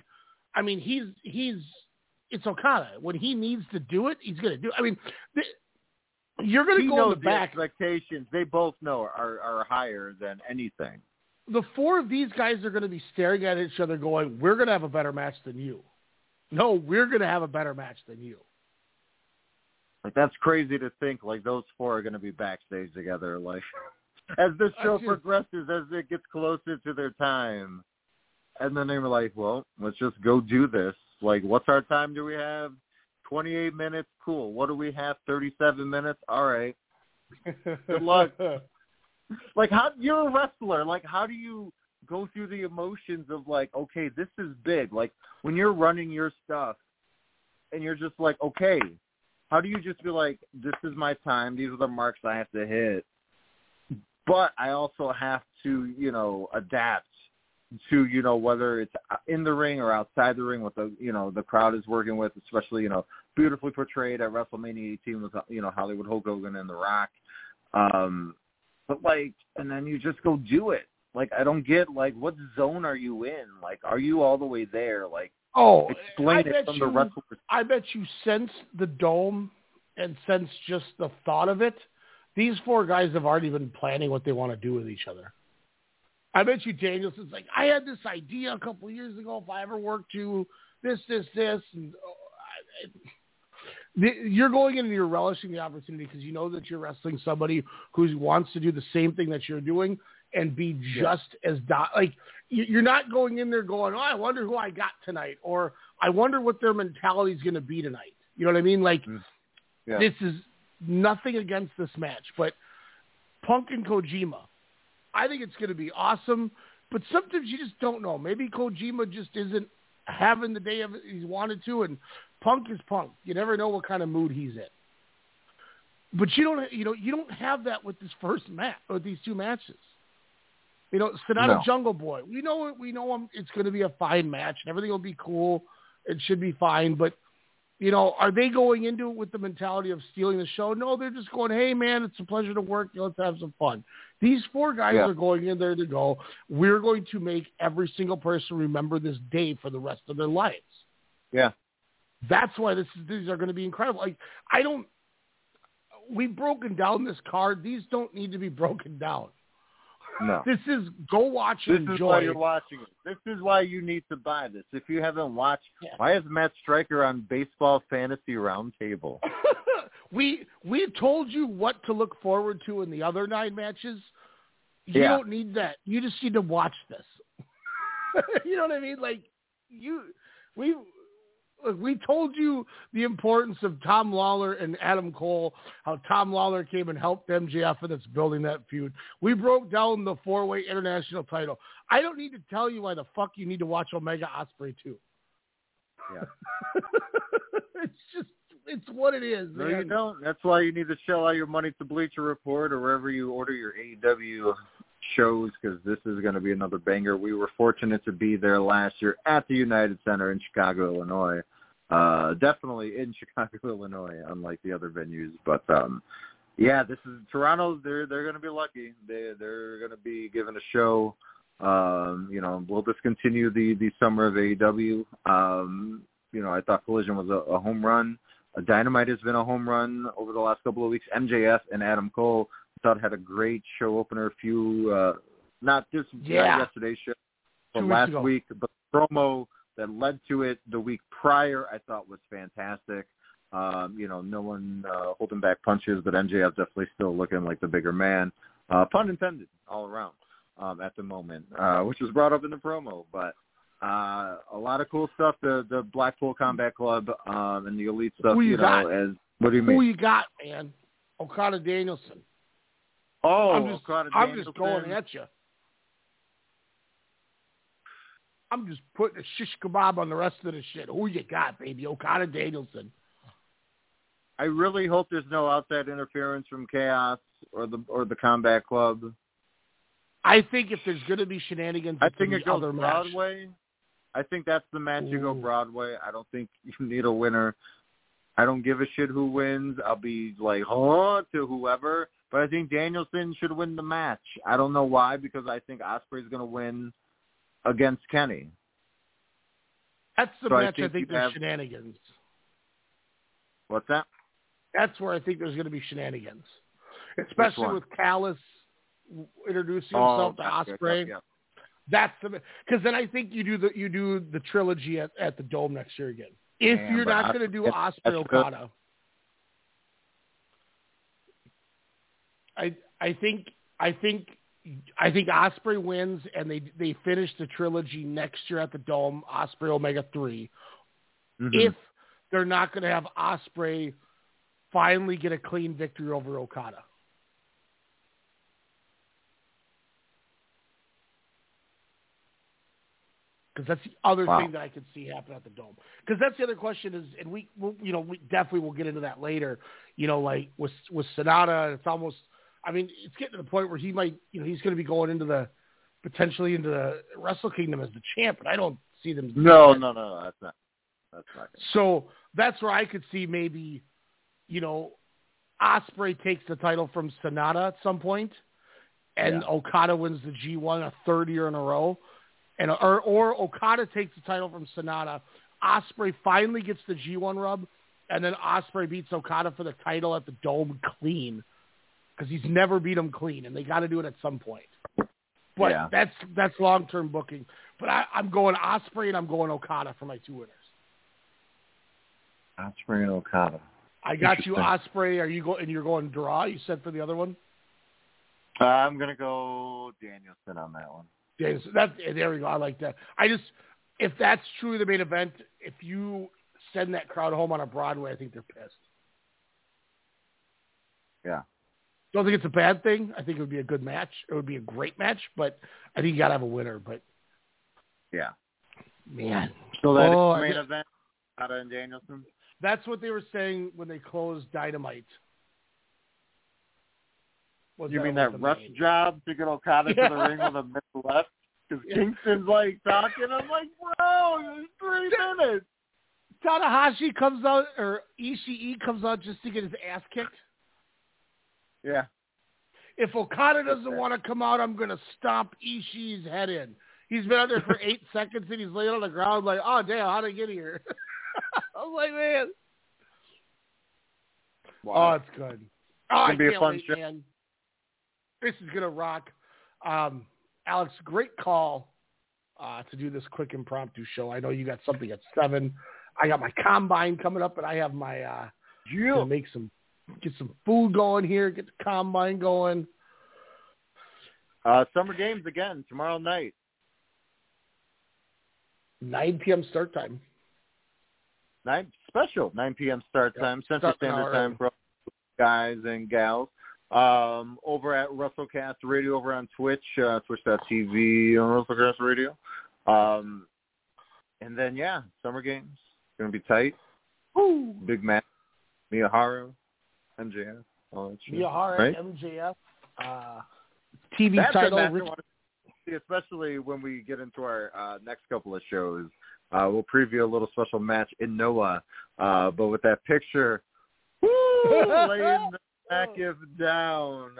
I mean, he's he's it's Okada. When he needs to do it, he's going to do it. I mean... Th- You're going to go in the back. The expectations, they both know, are, are higher than anything. The four of these guys are going to be staring at each other going, we're going to have a better match than you. No, we're going to have a better match than you. Like, that's crazy to think, like, those four are going to be backstage together. Like, as this show just, progresses, as it gets closer to their time. And then they were like, well, let's just go do this. Like, what's our time do we have? twenty-eight minutes, cool. What do we have? thirty-seven minutes? All right. Good luck. Like, how you're a wrestler. Like, how do you go through the emotions of, like, okay, this is big. Like, when you're running your stuff and you're just like, okay, how do you just be like, this is my time. These are the marks I have to hit. But I also have to, you know, adapt to, you know, whether it's in the ring or outside the ring, what the, you know, the crowd is working with, especially, you know, beautifully portrayed at WrestleMania eighteen with, you know, Hollywood Hulk Hogan and The Rock. Um, but, like, and then you just go do it. Like, I don't get, like, what zone are you in? Like, are you all the way there? Like, oh, explain it from the wrestler. I bet you sense the Dome and sense just the thought of it. These four guys have already been planning what they want to do with each other. I bet you Danielson's like, I had this idea a couple of years ago. If I ever worked you, this, this, this. And, oh, I, I, you're going in and you're relishing the opportunity because you know that you're wrestling somebody who wants to do the same thing that you're doing and be just yeah. as – like, you're not going in there going, oh, I wonder who I got tonight, or I wonder what their mentality is going to be tonight. You know what I mean? Like, yeah. This is nothing against this match, but Punk and Kojima. I think it's going to be awesome, but sometimes you just don't know. Maybe Kojima just isn't having the day of it he's wanted to, and Punk is Punk. You never know what kind of mood he's in. But you don't, you know, you don't have that with this first match or these two matches. You know, Sonata no. Jungle Boy. We know we know him. It's going to be a fine match, and everything will be cool. It should be fine, but you know, are they going into it with the mentality of stealing the show? No, they're just going, hey, man, it's a pleasure to work. Let's have some fun. These four guys yeah. are going in there to go, we're going to make every single person remember this day for the rest of their lives. Yeah. That's why this is, these are going to be incredible. Like, I don't – we've broken down this card. These don't need to be broken down. No. This is go watch and enjoy. This is why you're watching it. This is why you need to buy this. If you haven't watched, yeah. why is Matt Stryker on Baseball Fantasy Roundtable? we we told you what to look forward to in the other nine matches. You yeah. don't need that. You just need to watch this. You know what I mean? Like, you, we, we told you the importance of Tom Lawler and Adam Cole, how Tom Lawler came and helped M J F, and it's building that feud. We broke down the four-way international title. I don't need to tell you why the fuck you need to watch Omega Ospreay two. Yeah. It's just, it's what it is. No, man. You don't. That's why you need to shell out your money to Bleacher Report or wherever you order your A E W shows, because this is going to be another banger. We were fortunate to be there last year at the United Center in Chicago, Illinois. Uh, definitely in Chicago, Illinois, unlike the other venues. But um, yeah, this is Toronto. They're they're going to be lucky. They they're going to be given a show. Um, you know, we'll just continue the the summer of A E W. Um, you know, I thought Collision was a, a home run. A Dynamite has been a home run over the last couple of weeks. M J F and Adam Cole, I thought, had a great show opener. A few, uh, not just yeah. yesterday's show from last ago. week, but the promo that led to it the week prior, I thought was fantastic. Um, you know, no one uh, holding back punches, but M J F definitely still looking like the bigger man. Uh, pun intended, all around um, at the moment, uh, which was brought up in the promo, but. Uh, a lot of cool stuff. The the Blackpool Combat Club um, and the elite stuff. Who you, you know, got? As, what do you mean? Who you got, man? Okada Danielson. Oh, I'm just, Okada I'm Danielson. just going at you. I'm just putting a shish kebab on the rest of the shit. Who you got, baby? Okada Danielson. I really hope there's no outside interference from Chaos or the or the Combat Club. I think if there's going to be shenanigans, I think it goes Broadway. Match. I think that's the match you go Broadway. I don't think you need a winner. I don't give a shit who wins. I'll be like, huh, to whoever. But I think Danielson should win the match. I don't know why, because I think Ospreay's going to win against Kenny. That's the so match I think, I think there's have... shenanigans. What's that? That's where I think there's going to be shenanigans. Especially with Callis introducing himself oh, to Ospreay. Yeah. That's the because then I think you do the you do the trilogy at, at the Dome next year again. If Damn, you're not going to do Ospreay Okada, I I think I think I think Ospreay wins and they they finish the trilogy next year at the Dome. Ospreay Omega three. Mm-hmm. If they're not going to have Ospreay finally get a clean victory over Okada. That's the other wow. thing that I could see happen at the Dome. Because that's the other question is, and we, we'll, you know, we definitely will get into that later. You know, like with with Sonata, it's almost, I mean, it's getting to the point where he might, you know, he's going to be going into the potentially into the Wrestle Kingdom as the champ, but I don't see them. No, no, no, no, that's not. That's not. So that's where I could see maybe, you know, Ospreay takes the title from Sonata at some point, and yeah. Okada wins the G one a third year in a row. And or, or Okada takes the title from Sonata. Ospreay finally gets the G one rub, and then Ospreay beats Okada for the title at the Dome clean, because he's never beat him clean, and they got to do it at some point. But yeah. that's that's long term booking. But I, I'm going Ospreay and I'm going Okada for my two winners. Ospreay and Okada. I got you, Ospreay. Are you go and you're going draw? You said for the other one. Uh, I'm gonna go Danielson on that one. That, there we go. I like that. I just, if that's truly the main event, if you send that crowd home on a Broadway, I think they're pissed. Yeah. Don't think it's a bad thing. I think it would be a good match. It would be a great match, but I think you got to have a winner. But yeah, man. So that oh, main guess, event, Okada and Danielson. That's what they were saying when they closed Dynamite. Was you that mean that rush main. job to get Okada yeah. to the ring with a minute left? Because yeah. Kingston's like talking. I'm like, bro, it's three minutes. Tanahashi comes out, or Ishii comes out just to get his ass kicked. Yeah. If Okada doesn't want to come out, I'm going to stomp Ishii's head in. He's been out there for eight seconds, and he's laying on the ground like, oh, damn, how'd I get here? I was like, man. Wow. Oh, it's good. Oh, it's going to be a fun show. Man. This is going to rock. Um, Alex, great call uh, to do this quick impromptu show. I know you got something at seven. I got my combine coming up, and I have my uh, – yeah. gonna make some – get some food going here, get the combine going. Uh, summer games again tomorrow night. nine p.m. start time. Nine special nine p.m. start yeah, time, Central Standard Time for guys and gals. Um, over at WrestleCast Radio, over on Twitch, uh, twitch dot t v on WrestleCast Radio. Um, and then, yeah, Summer Games. Going to be tight. Woo. Big match. Miyahara, M J F. All that shit, Miyahara, right? M J F. Uh, T V That's title. Rich- especially when we get into our uh, next couple of shows. Uh, we'll preview a little special match in Noah. Uh, but with that picture, woo, laying the Mackif down. Um,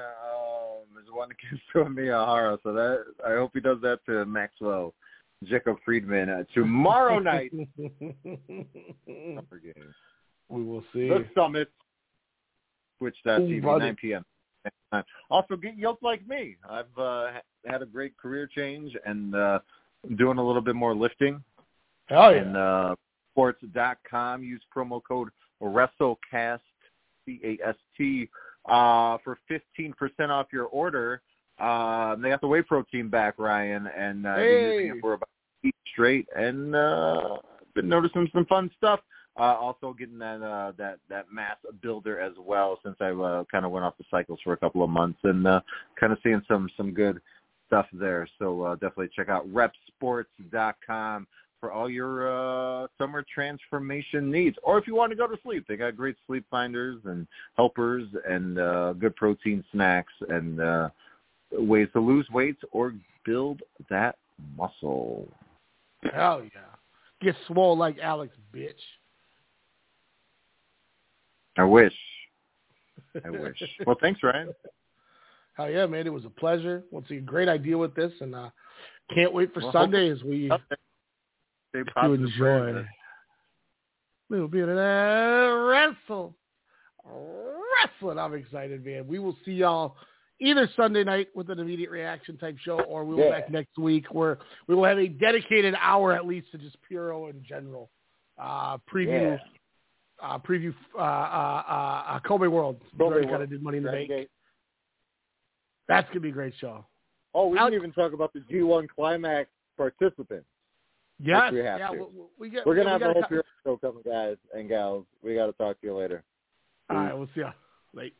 there's one that gives to Miyahara. So that I hope he does that to Maxwell, Jacob Friedman. Uh, tomorrow night. I'm forgetting. We will see. The Summit. Twitch dot t v, nine p.m. Also, get yoked like me. I've uh, had a great career change and uh, doing a little bit more lifting. Hell yeah. And uh, sports dot com, use promo code WrestleCast, C A S T, uh, for fifteen percent off your order. Uh, they got the whey protein back, Ryan, and uh, hey. I've been using it for about eight straight, and uh, been noticing some fun stuff. Uh, also getting that uh, that that mass builder as well, since I uh, kind of went off the cycles for a couple of months, and uh, kind of seeing some some good stuff there. So uh, definitely check out rep sports dot com for all your uh, summer transformation needs. Or if you want to go to sleep, they got great sleep finders and helpers and uh, good protein snacks and uh, ways to lose weight or build that muscle. Hell yeah. Get swole like Alex, bitch. I wish. I wish. Well, thanks, Ryan. Hell yeah, man. It was a pleasure. Once again, great idea with this, and uh, can't wait for well, Sunday as we stay do enjoy a little bit of that wrestle. Wrestling. I'm excited, man. We will see y'all either Sunday night with an immediate reaction type show, or we will yeah. back next week where we will have a dedicated hour at least to just Puro in general. Uh, preview. Yeah. Uh, preview uh, uh, uh, Kobe World. Kobe World. Kind of did Money in the Bank. That's gonna be a great show. Oh, we Alex. didn't even talk about the G one Climax participants. Yes, we have yeah, to. We, we get, We're gonna yeah, we have a whole co- show coming, guys and gals. We got to talk to you later. All Peace. right, we'll see you. Late.